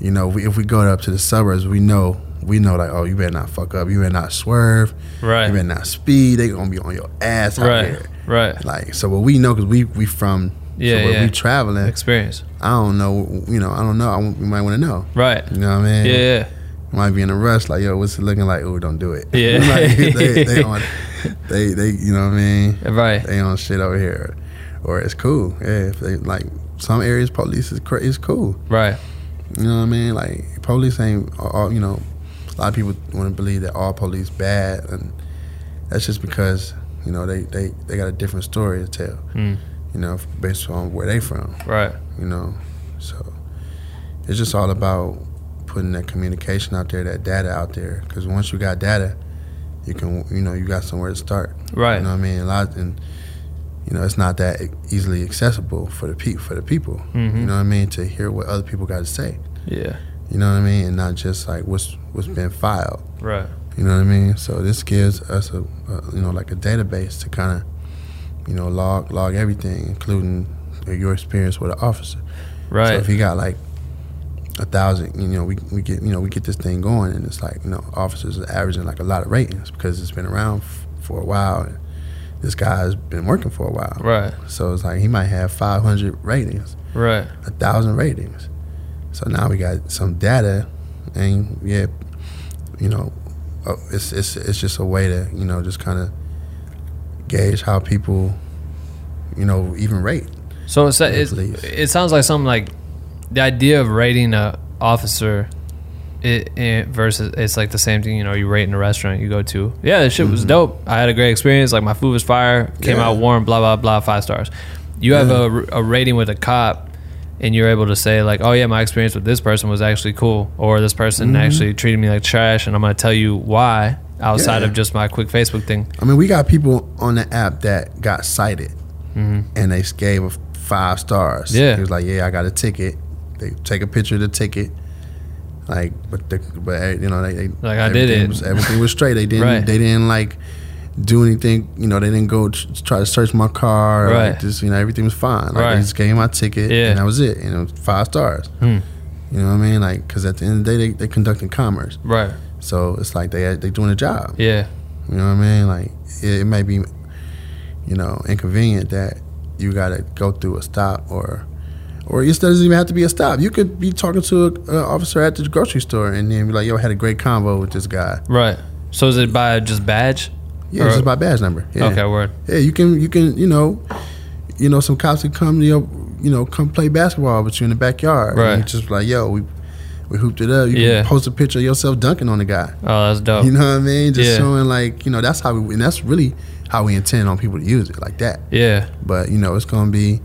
You know, we, if we go up to the suburbs, we know we know like, oh, you better not fuck up, you better not swerve, right? You better not speed. They gonna be on your ass out right. here, right? Like, so what we know because we we from yeah, so where yeah. we traveling experience. I don't know, you know, I don't know. I, we might want to know, right? You know what I mean? Yeah, yeah. Might be in a rush, like yo, what's it looking like? Oh, don't do it. Yeah, like, they they on, they they you know what I mean? Right? They on shit over here, or it's cool. Yeah, if they like some areas, police is cra- is cool, right? You know what I mean? Like police ain't all, you know, a lot of people want to believe that all police bad, and that's just because you know they they, they got a different story to tell. Mm. You know, based on where they from, right? You know, so it's just all about putting that communication out there, that data out there, because once you got data, you can, you know, you got somewhere to start, right? You know what I mean? A lot, and you know, it's not that easily accessible for the pe- for the people. Mm-hmm. You know what I mean? To hear what other people got to say. Yeah. You know what I mean? And not just like what's what's been filed. Right. You know what I mean? So this gives us a, a you know like a database to kind of you know log log everything, including your experience with an officer. Right. So if you got like a thousand, you know, we we get you know we get this thing going, and it's like you know officers are averaging like a lot of ratings because it's been around f- for a while. And, this guy's been working for a while. Right. So it's like he might have five hundred ratings. Right. one thousand ratings. So now we got some data and, yeah, you know, it's it's it's just a way to, you know, just kind of gauge how people, you know, even rate. So it's, it's, it sounds like something like the idea of rating an officer it, it versus it's like the same thing, you know, you rate in a restaurant you go to. Yeah, this shit mm-hmm. was dope. I had a great experience. Like my food was fire, came yeah. out warm, blah, blah, blah, five stars. You yeah. have a, a rating with a cop and you're able to say like, oh yeah, my experience with this person was actually cool, or this person mm-hmm. actually treated me like trash, and I'm going to tell you why outside yeah. of just my quick Facebook thing. I mean, we got people on the app that got cited mm-hmm. and they gave five stars. Yeah. It was like, yeah, I got a ticket. They take a picture of the ticket. Like, but the, but you know, they, they like I did it. Was, everything was straight. They didn't, right. they didn't like do anything. You know, they didn't go to try to search my car. Right. Like just, you know, everything was fine. Like right. they just gave my ticket, yeah. and that was it. And it was five stars. Hmm. You know what I mean? Like, because at the end of the day, they they conducting commerce. Right. So it's like they they doing a job. Yeah. You know what I mean? Like it, it may be, you know, inconvenient that you got to go through a stop or. Or it doesn't even have to be a stop. You could be talking to an officer at the grocery store and then be like, yo, I had a great convo with this guy. Right. So is it by just badge? Yeah, or? Just by badge number. Yeah. Okay, word. Yeah, you can, you can, you know, you know, some cops can come, you know, you know, come play basketball with you in the backyard. Right. And you're just like, yo, we we hooped it up. You yeah. can post a picture of yourself dunking on the guy. Oh, that's dope. You know what I mean? Just yeah. showing like, you know, that's how we, and that's really how we intend on people to use it, like that. Yeah. But, you know, it's going to be,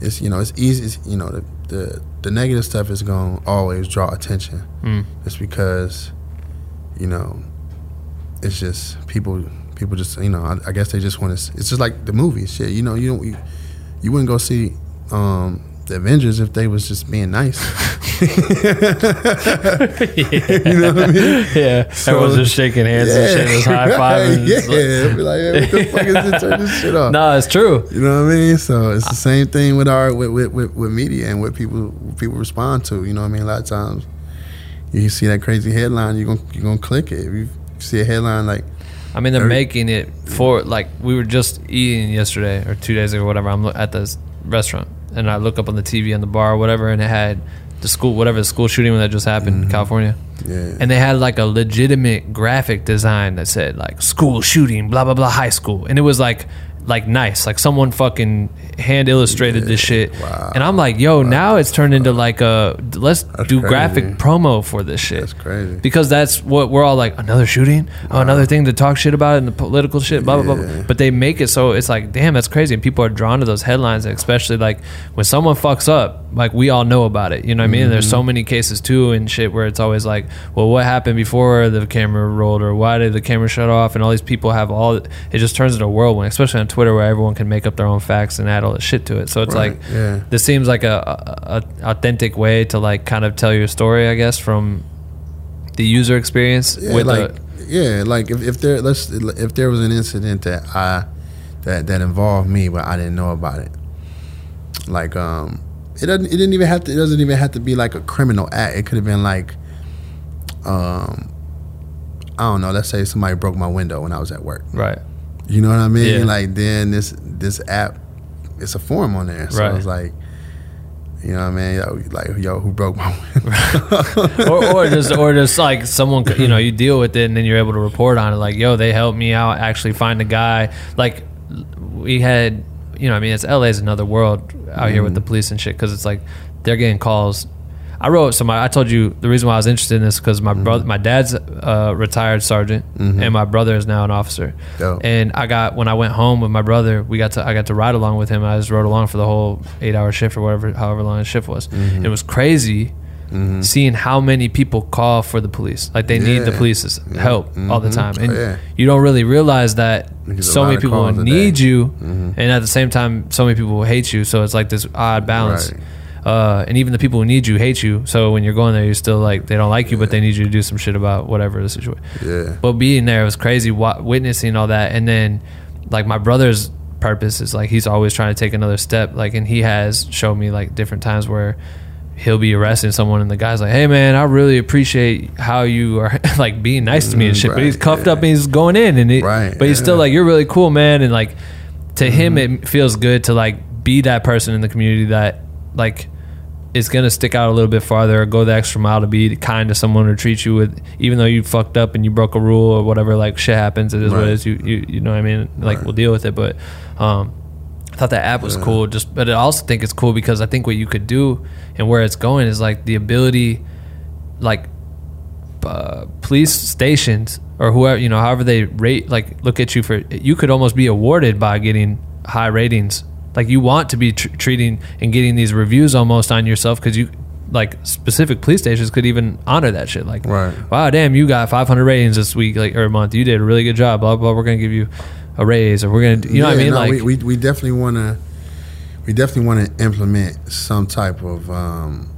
It's you know it's easy it's, you know the, the the negative stuff is gonna always draw attention. Mm. It's because you know it's just people people just you know I, I guess they just want to. It's just like the movies shit. You know you don't you, you wouldn't go see um, the Avengers if they was just being nice. yeah. You know what I mean? Yeah, so, everyone's just shaking hands yeah, and shit, just high fiving. Yeah, like, be like, hey, what the fuck is this? Turn this shit off. No, it's true. You know what I mean? So it's the same thing with our with with, with, with media and what people what people respond to. You know what I mean? A lot of times you see that crazy headline, you're gonna you're gonna click it. If you see a headline like. I mean, they're every, making it for like we were just eating yesterday or two days ago, or whatever. I'm at this restaurant and I look up on the T V on the bar or whatever, and it had. The school, whatever the school shooting that just happened mm-hmm. in California, yeah. and they had like a legitimate graphic design that said like school shooting, blah blah blah, high school, and it was like, like nice, like someone fucking hand illustrated yeah. this shit, wow. and I'm like, yo, wow. now it's turned into like a let's that's do crazy. Graphic promo for this shit. That's crazy because that's what we're all like. Another shooting, wow. oh, another thing to talk shit about and the political shit, blah yeah. blah blah. But they make it so it's like, damn, that's crazy, and people are drawn to those headlines, especially like when someone fucks up. Like we all know about it, you know what I mean? Mm-hmm. There's so many cases too and shit where it's always like, well, what happened before the camera rolled, or why did the camera shut off? And all these people have all. It just turns into a whirlwind, especially on Twitter where everyone can make up their own facts and add all that shit to it. So it's right. like yeah. this seems like a, a, a authentic way to like kind of tell your story, I guess, from the user experience. Yeah, with like a, yeah, like if, if there let's if there was an incident that I that that involved me, but I didn't know about it, like um. It doesn't. It didn't even have to. It doesn't even have to be like a criminal act. It could have been like, um, I don't know, let's say somebody broke my window when I was at work. Right. You know what I mean? Yeah. Like, then this this app, it's a form on there. So right. I was like, you know what I mean? Like, yo, who broke my window? or, or, just, or just like someone, you know, you deal with it and then you're able to report on it. Like, yo, they helped me out, actually find a guy. Like, we had, you know, I mean, it's L A's another world out mm. here with the police and shit, because it's like they're getting calls. I wrote somebody. I told you the reason why I was interested in this because my mm-hmm. brother, my dad's uh, retired sergeant, mm-hmm. and my brother is now an officer. Dope. And I got when I went home with my brother, we got to I got to ride along with him. And I just rode along for the whole eight hour shift or whatever, however long his shift was. Mm-hmm. It was crazy mm-hmm. seeing how many people call for the police. Like they yeah. need the police's yeah. help mm-hmm. all the time, and oh, yeah. you don't really realize that because so many people need you, mm-hmm. and at the same time, so many people hate you. So it's like this odd balance. Right. Uh, and even the people who need you hate you. So when you're going there, you're still like, they don't like you, yeah. but they need you to do some shit about whatever the situation. Yeah. But being there, it was crazy witnessing all that. And then, like, my brother's purpose is like, he's always trying to take another step. Like, and he has shown me like different times where he'll be arresting someone and the guy's like, hey man, I really appreciate how you are like being nice to me and shit. Right, but he's cuffed yeah. up and he's going in. And he, right, but he's yeah. still like, you're really cool, man. And like, to mm-hmm. him, it feels good to like be that person in the community that like, it's going to stick out a little bit farther or go the extra mile to be kind to someone or treat you with, even though you fucked up and you broke a rule or whatever, like shit happens. It is right. what it is. You, you, you know what I mean? Like right. we'll deal with it. But, um, I thought that app was yeah. cool. Just, but I also think it's cool because I think what you could do and where it's going is like the ability, like, uh, police stations or whoever, you know, however they rate, like look at you for, you could almost be awarded by getting high ratings. Like you want to be tr- treating and getting these reviews almost on yourself because you, like specific police stations could even honor that shit. Like, right. wow, damn, you got five hundred ratings this week like or month. You did a really good job. Blah blah. We're gonna give you a raise or we're gonna, you know yeah, what I mean? No, like we, we we definitely wanna we definitely wanna implement some type of um,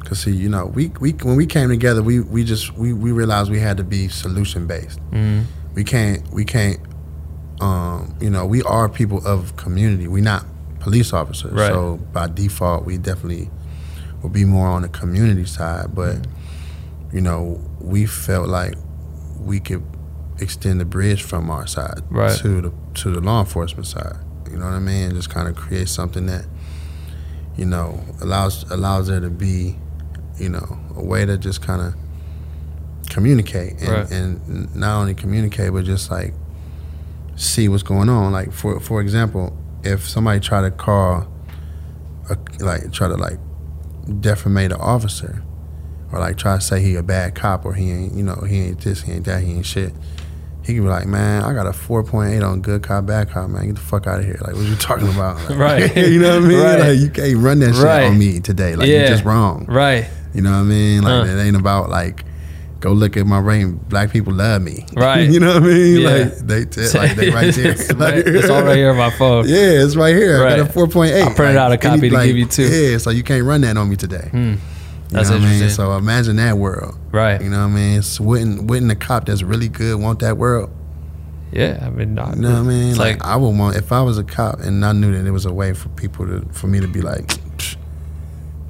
cause see you know we we when we came together we we just we, we realized we had to be solution based. Mm-hmm. We can't we can't. Um, you know, we are people of community. We're not police officers. Right. So by default, we definitely will be more on the community side. But, mm-hmm. you know, we felt like we could extend the bridge from our side right. to the to the law enforcement side. You know what I mean? Just kind of create something that, you know, allows allows there to be, you know, a way to just kind of communicate. And, right. and not only communicate, but just like, see what's going on. Like for for example, if somebody try to call, a, like try to like defamate an officer, or like try to say he a bad cop or he ain't you know he ain't this he ain't that he ain't shit, he can be like, man, I got a four point eight on good cop bad cop, man, get the fuck out of here. Like what you talking about? Like, right. You know what I mean? Right. Like you can't run that shit right. on me today. Like yeah. you're just wrong. Right. You know what I mean? Like huh. it ain't about like. Go look at my rain. Black people love me. Right. You know what I mean? Yeah. Like, they t- like they right there. Like, it's all right here on my phone. Yeah, it's right here. Right. I got a four point eight. I printed like, out a copy you, to like, give you too. Yeah, so you can't run that on me today. Hmm. That's you know what interesting. I mean? So imagine that world. Right. You know what I mean? So wouldn't, wouldn't a cop that's really good want that world? Yeah, I mean. Not, you know what I mean? Like, like I would want, if I was a cop and I knew that there was a way for people to, for me to be like,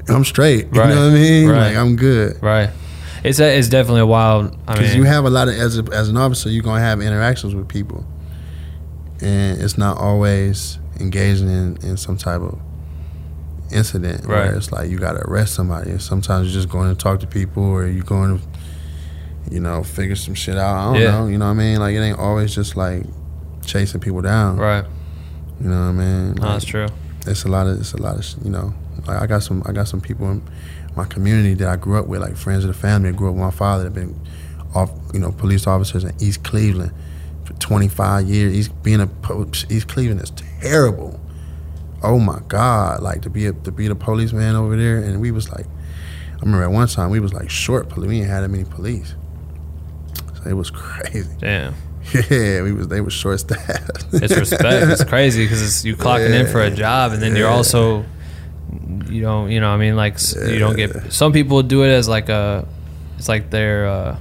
I'm straight. You right. know what I mean? Right. Like, I'm good. Right. It's a, it's definitely a wild. Because you have a lot of as a, as an officer, you're gonna have interactions with people, and it's not always engaging in, in some type of incident. Right. Where it's like you gotta arrest somebody. And sometimes you're just going to talk to people, or you're going to, you know, figure some shit out. I don't yeah. know. You know what I mean? Like it ain't always just like chasing people down. Right. You know what I mean? Like, no, that's true. It's a lot of it's a lot of you know. Like I got some I got some people. In, my community that I grew up with, like friends of the family, I grew up with my father that been off, you know, police officers in East Cleveland for twenty-five years. East, being a East Cleveland is terrible. Oh my God! Like to be a, to be the policeman over there, and we was like, I remember at one time we was like short police. We ain't had that many police, so it was crazy. Damn. Yeah, we was they were short staffed. It's respect. It's crazy because you clocking yeah. in for a job, and then yeah. you're also. You don't, you know, I mean, like yeah. you don't get. Some people do it as like a, it's like their, uh,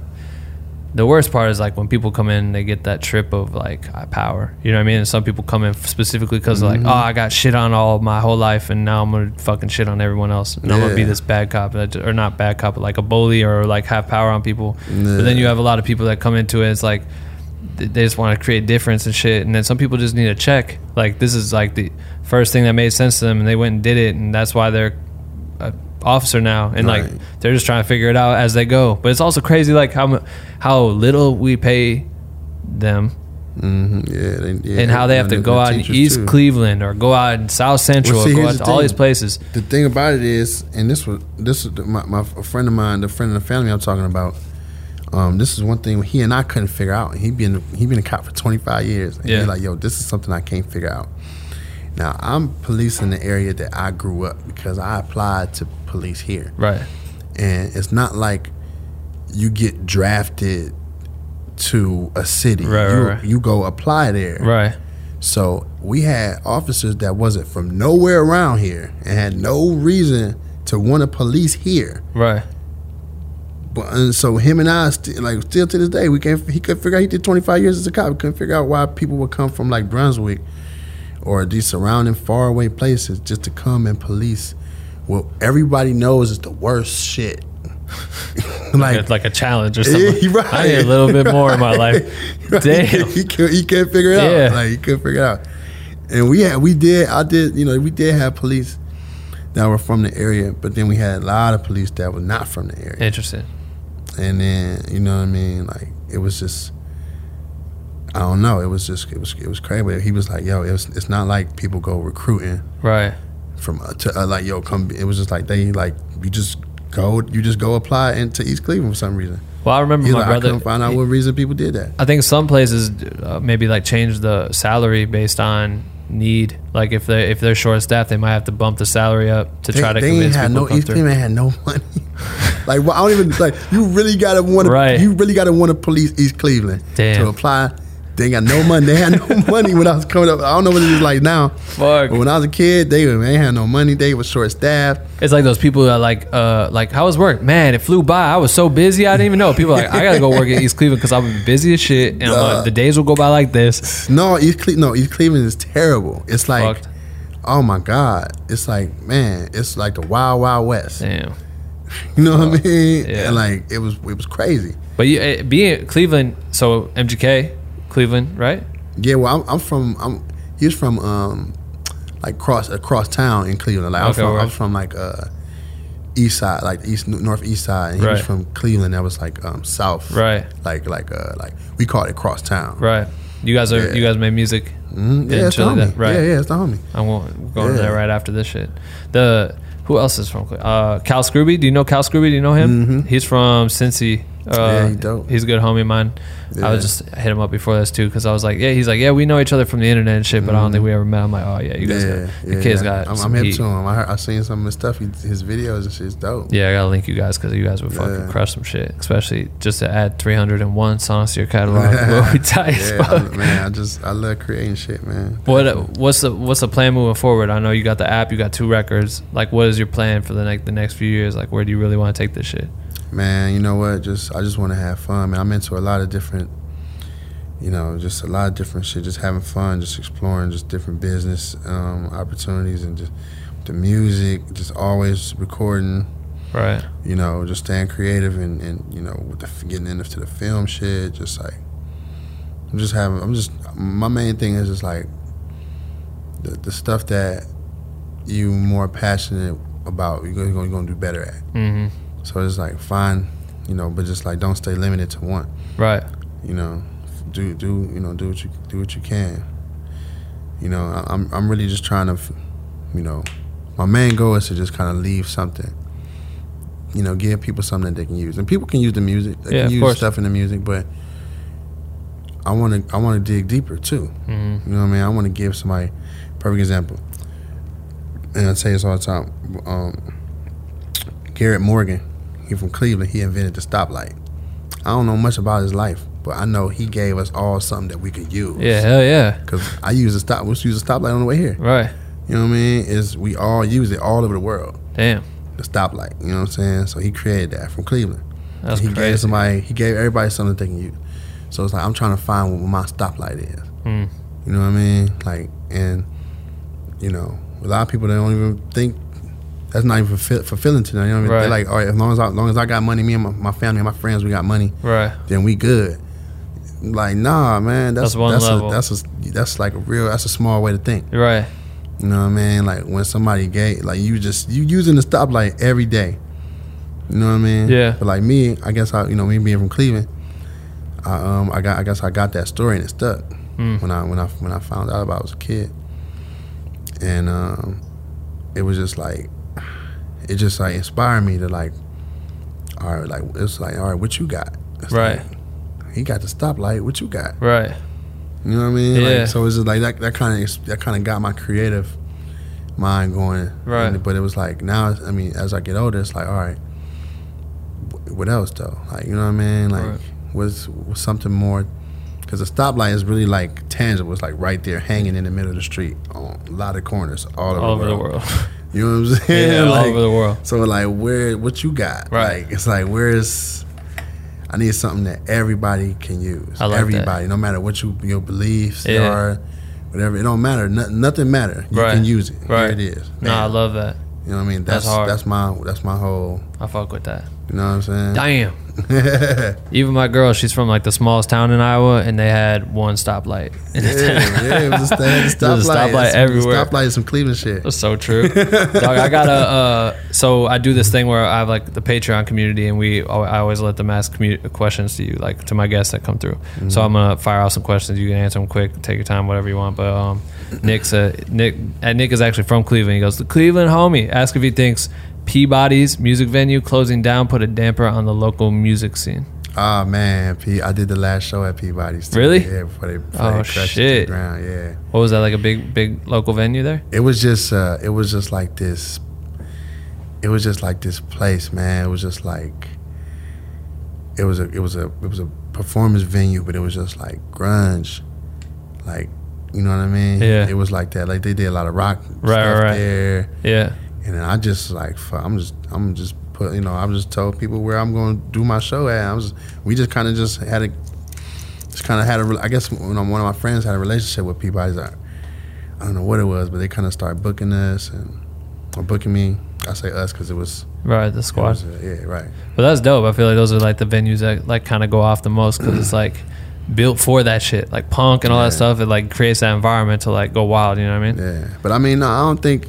the worst part is like when people come in, they get that trip of like I power, you know what I mean? And some people come in specifically because mm-hmm. they're like, oh, I got shit on all my whole life, and now I'm gonna fucking shit on everyone else, and yeah. I'm gonna be this bad cop, or not bad cop, but like a bully, or like have power on people. Yeah. But then you have a lot of people that come into it, it's like they just want to create difference and shit. And then some people just need a check. Like this is like the first thing that made sense to them, and they went and did it, and that's why they're a officer now. And right. like they're just trying to figure it out as they go. But it's also crazy like how how little we pay them. Mm-hmm. Yeah, they, yeah, and how they have to go out in East too. Cleveland or go out in South Central, well, see, or go out to all these places. The thing about it is, and this was this was my, my a friend of mine, the friend of the family I'm talking about. Um, this is one thing he and I couldn't figure out. He been he been a cop for twenty-five years, and yeah. he's like, yo, this is something I can't figure out. Now I'm policing the area that I grew up because I applied to police here, right? And it's not like you get drafted to a city, right? You, right. you go apply there, right? So we had officers that wasn't from nowhere around here and had no reason to want to police here, right? And so him and I st- like still to this day we can't he couldn't figure out he did twenty-five years as a cop. We couldn't figure out why people would come from like Brunswick or these surrounding faraway places just to come and police what everybody knows is the worst shit. like, like, like a challenge or something. Yeah, right, I need a little bit right, more in my life. Right, damn, he, he, can't, he can't figure it yeah. out. Like he couldn't figure it out. And we had we did I did you know we did have police that were from the area, but then we had a lot of police that were not from the area. Interesting. And then, you know what I mean? Like, it was just, I don't know. It was just, it was it was crazy. But he was like, yo, it was, it's not like people go recruiting. Right. From, uh, to, uh, like, yo, come, it was just like, they, like, you just go, you just go apply into East Cleveland for some reason. Well, I remember He's my like, brother. I couldn't find out he, what reason people did that. I think some places uh, maybe, like, change the salary based on need. Like, if they're, if they're short-staffed, they might have to bump the salary up to they, try to they convince people no, to come East through. Cleveland had no money. Like, well, I don't even like. You really gotta want to. Right. You really gotta want to police East Cleveland. Damn. To apply. They ain't got no money. They had no money when I was coming up. I don't know what it is like now. Fuck. But when I was a kid, they, they ain't had no money. They was short staffed. It's like those people that are like, uh, like, how was work? Man, it flew by. I was so busy, I didn't even know. People are like, I gotta go work in East Cleveland because I'm busy as shit, and uh, I'm like, the days will go by like this. No, East Cle- no, East Cleveland is terrible. It's like, fucked. Oh my God, it's like, man, it's like the wild, wild west. Damn. You know what uh, I mean? Yeah. And like it was, it was crazy. But you, it, being Cleveland, so M G K, Cleveland, right? Yeah. Well, I'm, I'm from. I'm. He's from um, like cross across town in Cleveland. Like okay, I'm from. Right. I'm from like uh, east side, like east northeast side. And he right. was from Cleveland. That was like um south. Right. Like like uh like we called it cross town. Right. You guys are. Yeah. You guys made music. Mm-hmm. Yeah, it's the homie. Right. Yeah, yeah, it's the homie. I won't go yeah. to that right after this shit. The. Who else is from uh, Cal Scruby? Do you know Cal Scruby? Do you know him? Mm-hmm. He's from Cincy. Uh, yeah, he dope. He's a good homie of mine. Yeah. I was just I hit him up before this too because I was like, yeah, he's like, yeah, we know each other from the internet and shit, but mm-hmm. I don't think we ever met. I'm like, oh yeah, you guys, yeah, got, the yeah, kids yeah. got. I'm, some I'm hip to him. I heard, I seen some of his stuff. He, his videos and shit's dope. Yeah, I gotta link you guys because you guys would fucking yeah. crush some shit, especially just to add three hundred one songs to your catalog. We'll be tight as fuck. I, man, I just I love creating shit, man. What what's the what's the plan moving forward? I know you got the app, you got two records. Like, what is your plan for the next the next few years? Like, where do you really want to take this shit? Man, you know what? Just I just want to have fun. Man, I'm into a lot of different, you know, just a lot of different shit. Just having fun, just exploring, just different business um, opportunities, and just the music. Just always recording, right? You know, just staying creative, and, and you know, with the, getting into the film shit. Just like I'm just having. I'm just my main thing is just like the the stuff that you more passionate about. You're gonna you're gonna do better at. Mm-hmm. So it's like fine, you know, but just like don't stay limited to one. Right. You know, do do you know do what you do what you can. You know, I'm I'm really just trying to, you know, my main goal is to just kind of leave something. You know, give people something that they can use, and people can use the music. They yeah, can use of course. Stuff in the music, but I want to I want to dig deeper too. Mm-hmm. You know what I mean? I want to give somebody perfect example, and I say this all the time. Um, Garrett Morgan. He from Cleveland. He invented the stoplight. I don't know much about his life, but I know he gave us all something that we could use. Yeah, hell yeah. Because I use a stop. We we'll use a stoplight on the way here. Right. You know what I mean? Is we all use it all over the world. Damn. The stoplight. You know what I'm saying? So he created that from Cleveland. That's he crazy. Gave somebody, he gave everybody something they can use. So it's like, I'm trying to find what my stoplight is. Mm. You know what I mean? Like, and you know, a lot of people, they don't even think that's not even fulfilling to them. You know what I mean? Right. They're like, all right, as long as I, as long as I got money, me and my, my family and my friends, we got money. Right. Then we good. Like, nah, man, that's that's one that's level. A, that's a, that's like a real. That's a small way to think. Right. You know what I mean? Like when somebody gay, like you just you using the stoplight every day. You know what I mean? Yeah. But like me, I guess I you know me being from Cleveland, I, um, I got I guess I got that story and it stuck mm. when I when I when I found out about it, I was a kid, and um, it was just like it just like inspired me to like, all right, like it's like all right, what you got? It's right. Like, he got the stoplight. What you got? Right. You know what I mean? Yeah. Like, so it's just like that. That kind of that kind of got my creative mind going. Right. And, but it was like now. I mean, as I get older, it's like all right. What else though? Like you know what I mean? Like right. was was something more, because the stoplight is really like tangible. It's like right there, hanging in the middle of the street, on a lot of corners, all over, all over the world. The world. You know what I'm saying? Yeah, like, all over the world. So like, where what you got? Right. Like it's like where's I need something that everybody can use. I like everybody, that. No matter what you your beliefs yeah. are, whatever. It don't matter. No, nothing matter. You right. can use it. Right. Here it is. No, I love that. You know what I mean? That's that's, hard. that's my that's my whole. I fuck with that. You know what I'm saying? Damn. Even my girl, she's from like the smallest town in Iowa, and they had one stoplight. In yeah, yeah, it was a stoplight. There was a stoplight everywhere. Stoplight is some Cleveland shit. That's so true. Dog, I got a. Uh, so I do this thing where I have like the Patreon community, and we I always let them ask commu- questions to you, like to my guests that come through. Mm-hmm. So I'm gonna fire off some questions. You can answer them quick. Take your time, whatever you want. But um, Nick's a, Nick. And Nick is actually from Cleveland. He goes, the Cleveland homie. Ask if he thinks Peabody's music venue closing down put a damper on the local music scene. Oh man, P- I did the last show at Peabody's too. Really? Yeah, before they, before oh, they crashed shit. to the ground. Yeah. What was that, like a big, big local venue there? It was just, uh, it was just like this. It was just like this place, man. It was just like, it was a, it was a, it was a performance venue, but it was just like grunge, like you know what I mean? Yeah. It was like that. Like they did a lot of rock right, stuff right. there. Yeah. And then I just like I'm just I'm just put you know I'm just told people where I'm going to do my show at. I was we just kind of just had a just kind of had a I guess you know, one of my friends had a relationship with people. I, like, I don't know what it was, but they kind of started booking us and or booking me. I say us because it was right the squad. A, yeah, right. But that's dope. I feel like those are like the venues that like kind of go off the most because it's like built for that shit, like punk and all yeah. that stuff. It like creates that environment to like go wild. You know what I mean? Yeah. But I mean, no, I don't think.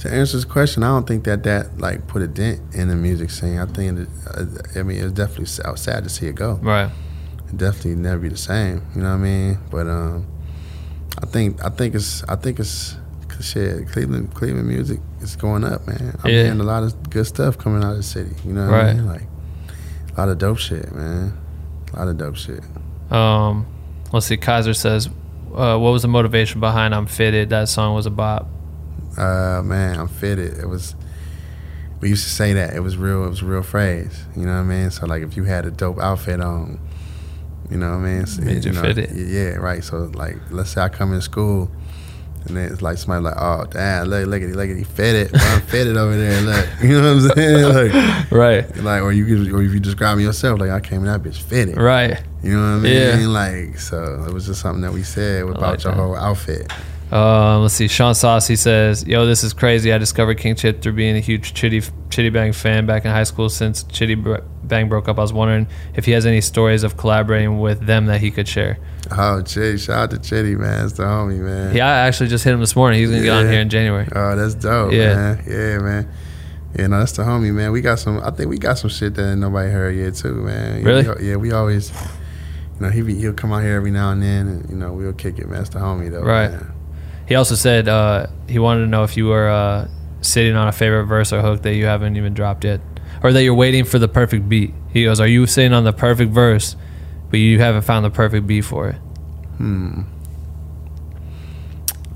To answer this question, I don't think that that like put a dent in the music scene. I think, it, I mean, it's definitely I was sad to see it go. Right. It definitely never be the same. You know what I mean? But um, I think I think it's I think it's shit. Cleveland Cleveland music is going up, man. I'm yeah. hearing a lot of good stuff coming out of the city. You know what right. I mean? Like a lot of dope shit, man. A lot of dope shit. Um, let's see. Kaiser says, uh, "What was the motivation behind I'm Fitted? That song was a bop." Uh man, I'm fitted. It was we used to say that. It was real it was a real phrase. You know what I mean? So like if you had a dope outfit on, you know what I mean? So, Made you know, fitted. Yeah, right. So like let's say I come in school and then it's like somebody like, oh damn, look look at it, look at he fitted. I'm fitted over there, look. You know what I'm saying? Like, right. Like or you could or if you describe me yourself, like I came in that bitch fitted. Right. You know what I mean? Yeah. Like so it was just something that we said about like your that. whole outfit. Um, let's see. Sean Sauce, he says, yo, this is crazy. I discovered King Chip through being a huge Chitty, Chitty Bang fan back in high school. Since Chitty Bang broke up, I was wondering if he has any stories of collaborating with them that he could share. Oh, Chitty. Shout out to Chitty, man. It's the homie, man. Yeah, I actually just hit him this morning. He's going to yeah. get on here in January. Oh, that's dope, yeah. man. Yeah, man. Yeah, no, that's the homie, man. We got some, I think we got some shit that nobody heard yet, too, man. Yeah, really? We, yeah, we always, you know, he be, he'll come out here every now and then, and, you know, we'll kick it, man. That's the homie, though. Right. Man. He also said uh, he wanted to know if you were uh, sitting on a favorite verse or hook that you haven't even dropped yet, or that you're waiting for the perfect beat. He goes, are you sitting on the perfect verse, but you haven't found the perfect beat for it? Hmm.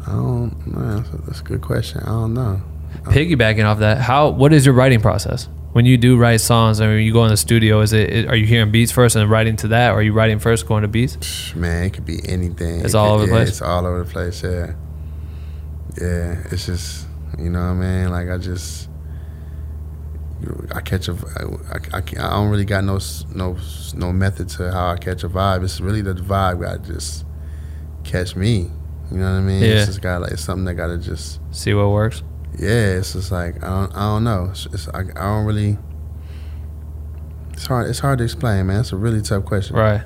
I don't know. That's a good question. I don't know. I don't Piggybacking off that, how? What is your writing process? When you do write songs, I mean, you go in the studio, is it? Are you hearing beats first and writing to that, or are you writing first, going to beats? Man, it could be anything. It's it all could, over the yeah, place? It's all over the place, yeah. Yeah, it's just, you know what I mean? Like, I just, I catch a I, I, I don't really got no no no method to how I catch a vibe. It's really the vibe where I just catch me. You know what I mean? Yeah. It's just got like something that gotta just see what works. Yeah, it's just like I don't I don't know. It's, it's I, I don't really. It's hard. It's hard to explain, man. It's a really tough question. Right.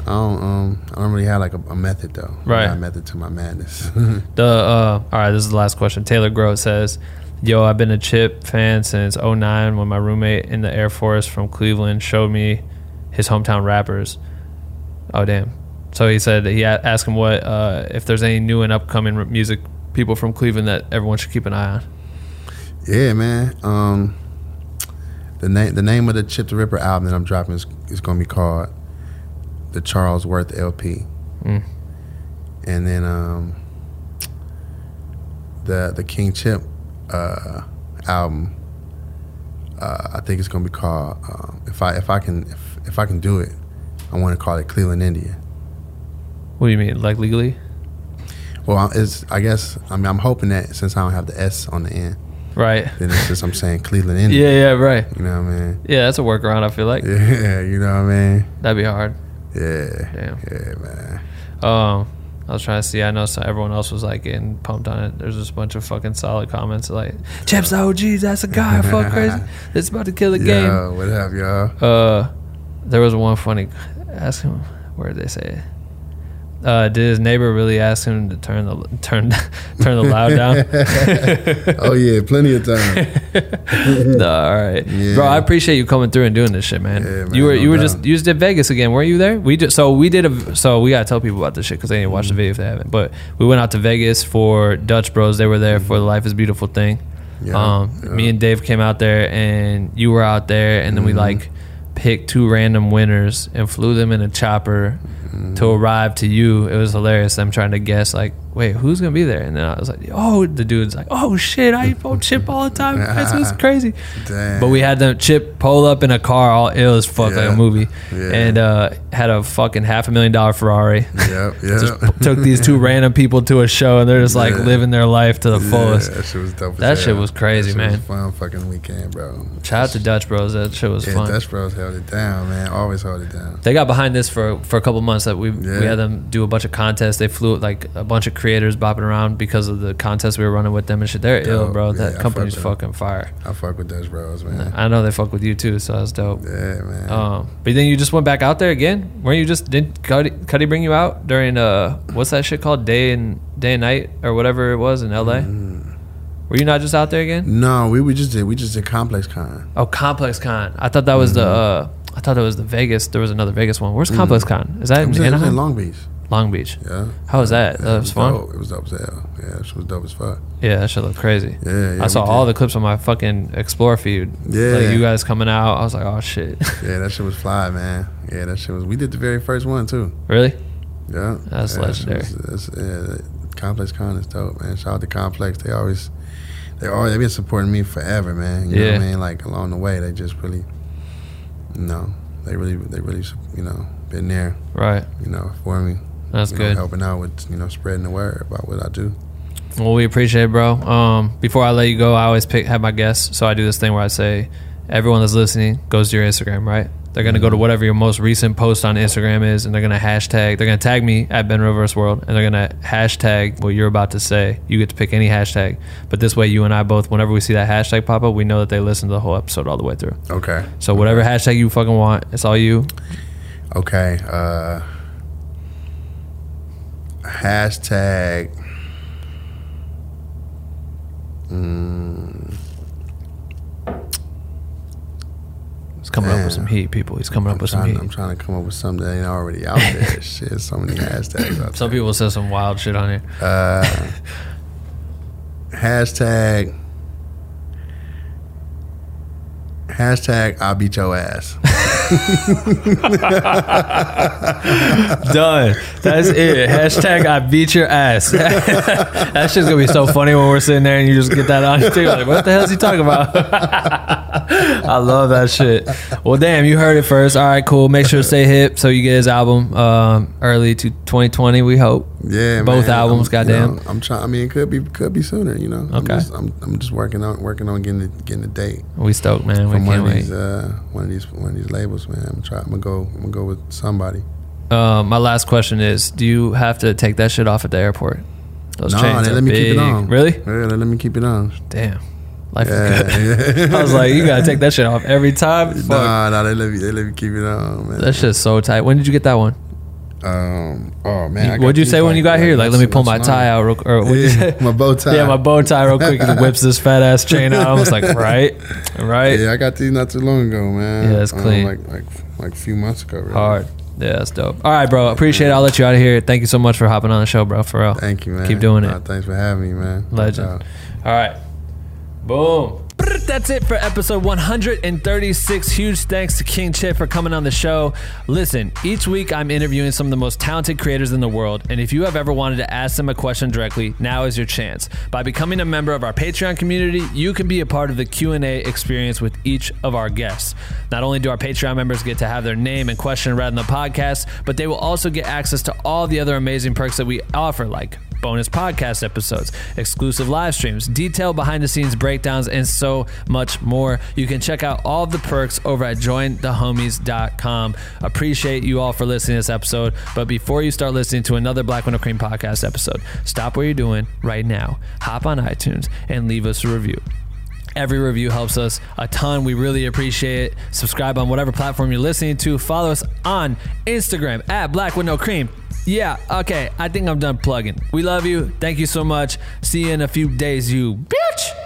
I don't um I don't really have like a, a method though. Right. A method to my madness. the uh all right. This is the last question. Taylor Grove says, yo, I've been a Chip fan since oh nine when my roommate in the Air Force from Cleveland showed me his hometown rappers. Oh, damn. So he said that he asked him what uh, if there's any new and upcoming music people from Cleveland that everyone should keep an eye on. Yeah, man. Um, the, na- the name of the Chip the Ripper album that I'm dropping is, is going to be called The Charles Worth L P. Mm. And then um, the the King Chip Uh, album. Uh, I think it's gonna be called. Uh, if I if I can if, if I can do it, I want to call it Cleveland Indian. What do you mean, like legally? Well, it's I guess I mean I'm hoping that since I don't have the S on the end, right? Then it's just I'm saying Cleveland Indian. Yeah, yeah, right. You know what I mean? Yeah, that's a workaround. I feel like. Yeah, you know what I mean. That'd be hard. Yeah. Damn. Yeah, man. Um. I was trying to see. I know so everyone else was like getting pumped on it. There's just a bunch of fucking solid comments like, "Chip's the O Gs. That's a guy. Fuck crazy. It's about to kill the Yo, game." What up, y'all? Uh, there was one funny. Ask him where did they say it. Uh, did his neighbor really ask him to turn the turn turn the loud down? Oh yeah, plenty of time. No, all right, yeah. Bro. I appreciate you coming through and doing this shit, man. Yeah, man you were no you were problem. just you just did Vegas again, weren't you there? We just so we did a so we gotta tell people about this shit because they didn't watch mm-hmm. the video if they haven't. But we went out to Vegas for Dutch Bros. They were there mm-hmm. for the Life Is Beautiful thing. Yeah, um, yeah. Me and Dave came out there, and you were out there, and then mm-hmm. we like picked two random winners and flew them in a chopper. To arrive to you, it was hilarious. I'm trying to guess, like, wait, who's gonna be there? And then I was like, oh, the dude's like, oh shit, I eat Chip all the time. It was crazy. Damn. But we had them Chip pull up in a car, all it was fuck yeah. like a movie, yeah. and uh, had a fucking half a million dollar Ferrari. Yep, yep. Just took these two random people to a show, and they're just like yeah. living their life to the yeah, fullest. That shit was dope. That shit was crazy, that shit man. Was fun fucking weekend, bro. Shout out to Dutch Bros. That shit was yeah, fun. Dutch Bros held it down, man. Always held it down. They got behind this for for a couple months. That we yeah. we had them do a bunch of contests. They flew like a bunch of creators bopping around because of the contests we were running with them and shit. They're dope. Ill, bro. That yeah, company's fuck fucking fire. I fuck with Dutch Bros, man. I know they fuck with you too, so that's dope. Yeah, man. Um, but then you just went back out there again. Weren't you just didn't Cudi, Cudi bring you out during uh what's that shit called day and day and night or whatever it was in L A? Mm. Were you not just out there again? No, we, we just did we just did Complex Con. Oh, Complex Con. I thought that was mm-hmm. the. Uh, I thought it was the Vegas. There was another Vegas one. Where's Complex Con? Is that in Anaheim? It was in Long Beach. Long Beach. Yeah. How was that? Yeah, that was, was fun. Dope. It was dope as hell. Yeah, it was dope as fuck. Yeah, that shit looked crazy. Yeah, yeah. I saw all the clips on my fucking Explore feed. Yeah. Like you guys coming out. I was like, oh shit. Yeah, that shit was fly, man. Yeah, that shit was. We did the very first one too. Really? Yeah. That's yeah, legendary. That was, that's, yeah, Complex Con is dope, man. Shout out to Complex. They always, they always, they've been supporting me forever, man. You yeah. know what I mean? Like along the way, they just really. No, they really, they really, you know, been there, right? You know, for me. That's you good. Know, helping out with, you know, spreading the word about what I do. Well, we appreciate it, bro. Um, before I let you go, I always pick have my guests. So I do this thing where I say, everyone that's listening goes to your Instagram, right? They're gonna mm-hmm. go to whatever your most recent post on Instagram is, and they're gonna hashtag. They're gonna tag me at Ben Reverse World, and they're gonna hashtag what you're about to say. You get to pick any hashtag, but this way, you and I both, whenever we see that hashtag pop up, we know that they listen to the whole episode all the way through. Okay. So whatever okay. hashtag you fucking want, it's all you. Okay. Uh, hashtag. Mm. Coming Damn. Up with some heat, people. He's coming I'm up with trying, some heat. I'm trying to come up with something that ain't already out there. Shit, so many hashtags out Some there. People said some wild shit on here. Uh, hashtag. Hashtag, I'll beat your ass. Done. That's it. Hashtag, I beat your ass. That shit's going to be so funny when we're sitting there and you just get that on your table. Like, what the hell is he talking about? I love that shit. Well, damn, you heard it first. All right, cool. Make sure to stay hip so you get his album um, early to twenty twenty. We hope. Yeah, both man. albums. I'm, goddamn. Know, I'm trying. I mean, it could be could be sooner. You know. Okay. I'm just, I'm, I'm just working on working on getting the, getting the date. We stoked, man. From we can't one of these, wait. Uh, one of these one of these labels, man. I'm trying. I'm gonna go. I'm gonna go with somebody. Uh, my last question is: do you have to take that shit off at the airport? Those no, chains they let me big. keep it on. Really? Yeah, they let me keep it on. Damn. Life yeah, is good. Yeah. I was like, you gotta take that shit off every time. Fuck. Nah, nah, they let me, they let me keep it on, man. That shit's so tight. When did you get that one? Um, oh man, what'd you say like, when you got like, here? Like, let me pull my on. tie out real quick. Or yeah, my bow tie. Yeah, my bow tie real quick. And whips this fat ass chain out. I was like, right, right. Yeah, I got these not too long ago, man. Yeah, it's clean. Um, like, like, like a few months ago. Really. Hard. Yeah, that's dope. All right, bro. Appreciate it. I'll let you out of here. Thank you so much for hopping on the show, bro. For real. Thank you, man. Keep doing nah, it. Thanks for having me, man. Legend. All right. Boom. That's it for episode one hundred thirty-six. Huge thanks to King Chip for coming on the show. Listen, each week I'm interviewing some of the most talented creators in the world, and if you have ever wanted to ask them a question directly, now is your chance. By becoming a member of our Patreon community, you can be a part of the Q and A experience with each of our guests. Not only do our Patreon members get to have their name and question read in the podcast, but they will also get access to all the other amazing perks that we offer, like bonus podcast episodes, exclusive live streams, detailed behind-the-scenes breakdowns, and so much more. You can check out all of the perks over at join the homies dot com. Appreciate you all for listening to this episode, but before you start listening to another Black Window Cream podcast episode, stop what you're doing right now. Hop on iTunes and leave us a review. Every review helps us a ton. We really appreciate it. Subscribe on whatever platform you're listening to. Follow us on Instagram at Black Window Cream. Yeah, okay, I think I'm done plugging. We love you. Thank you so much. See you in a few days, you bitch.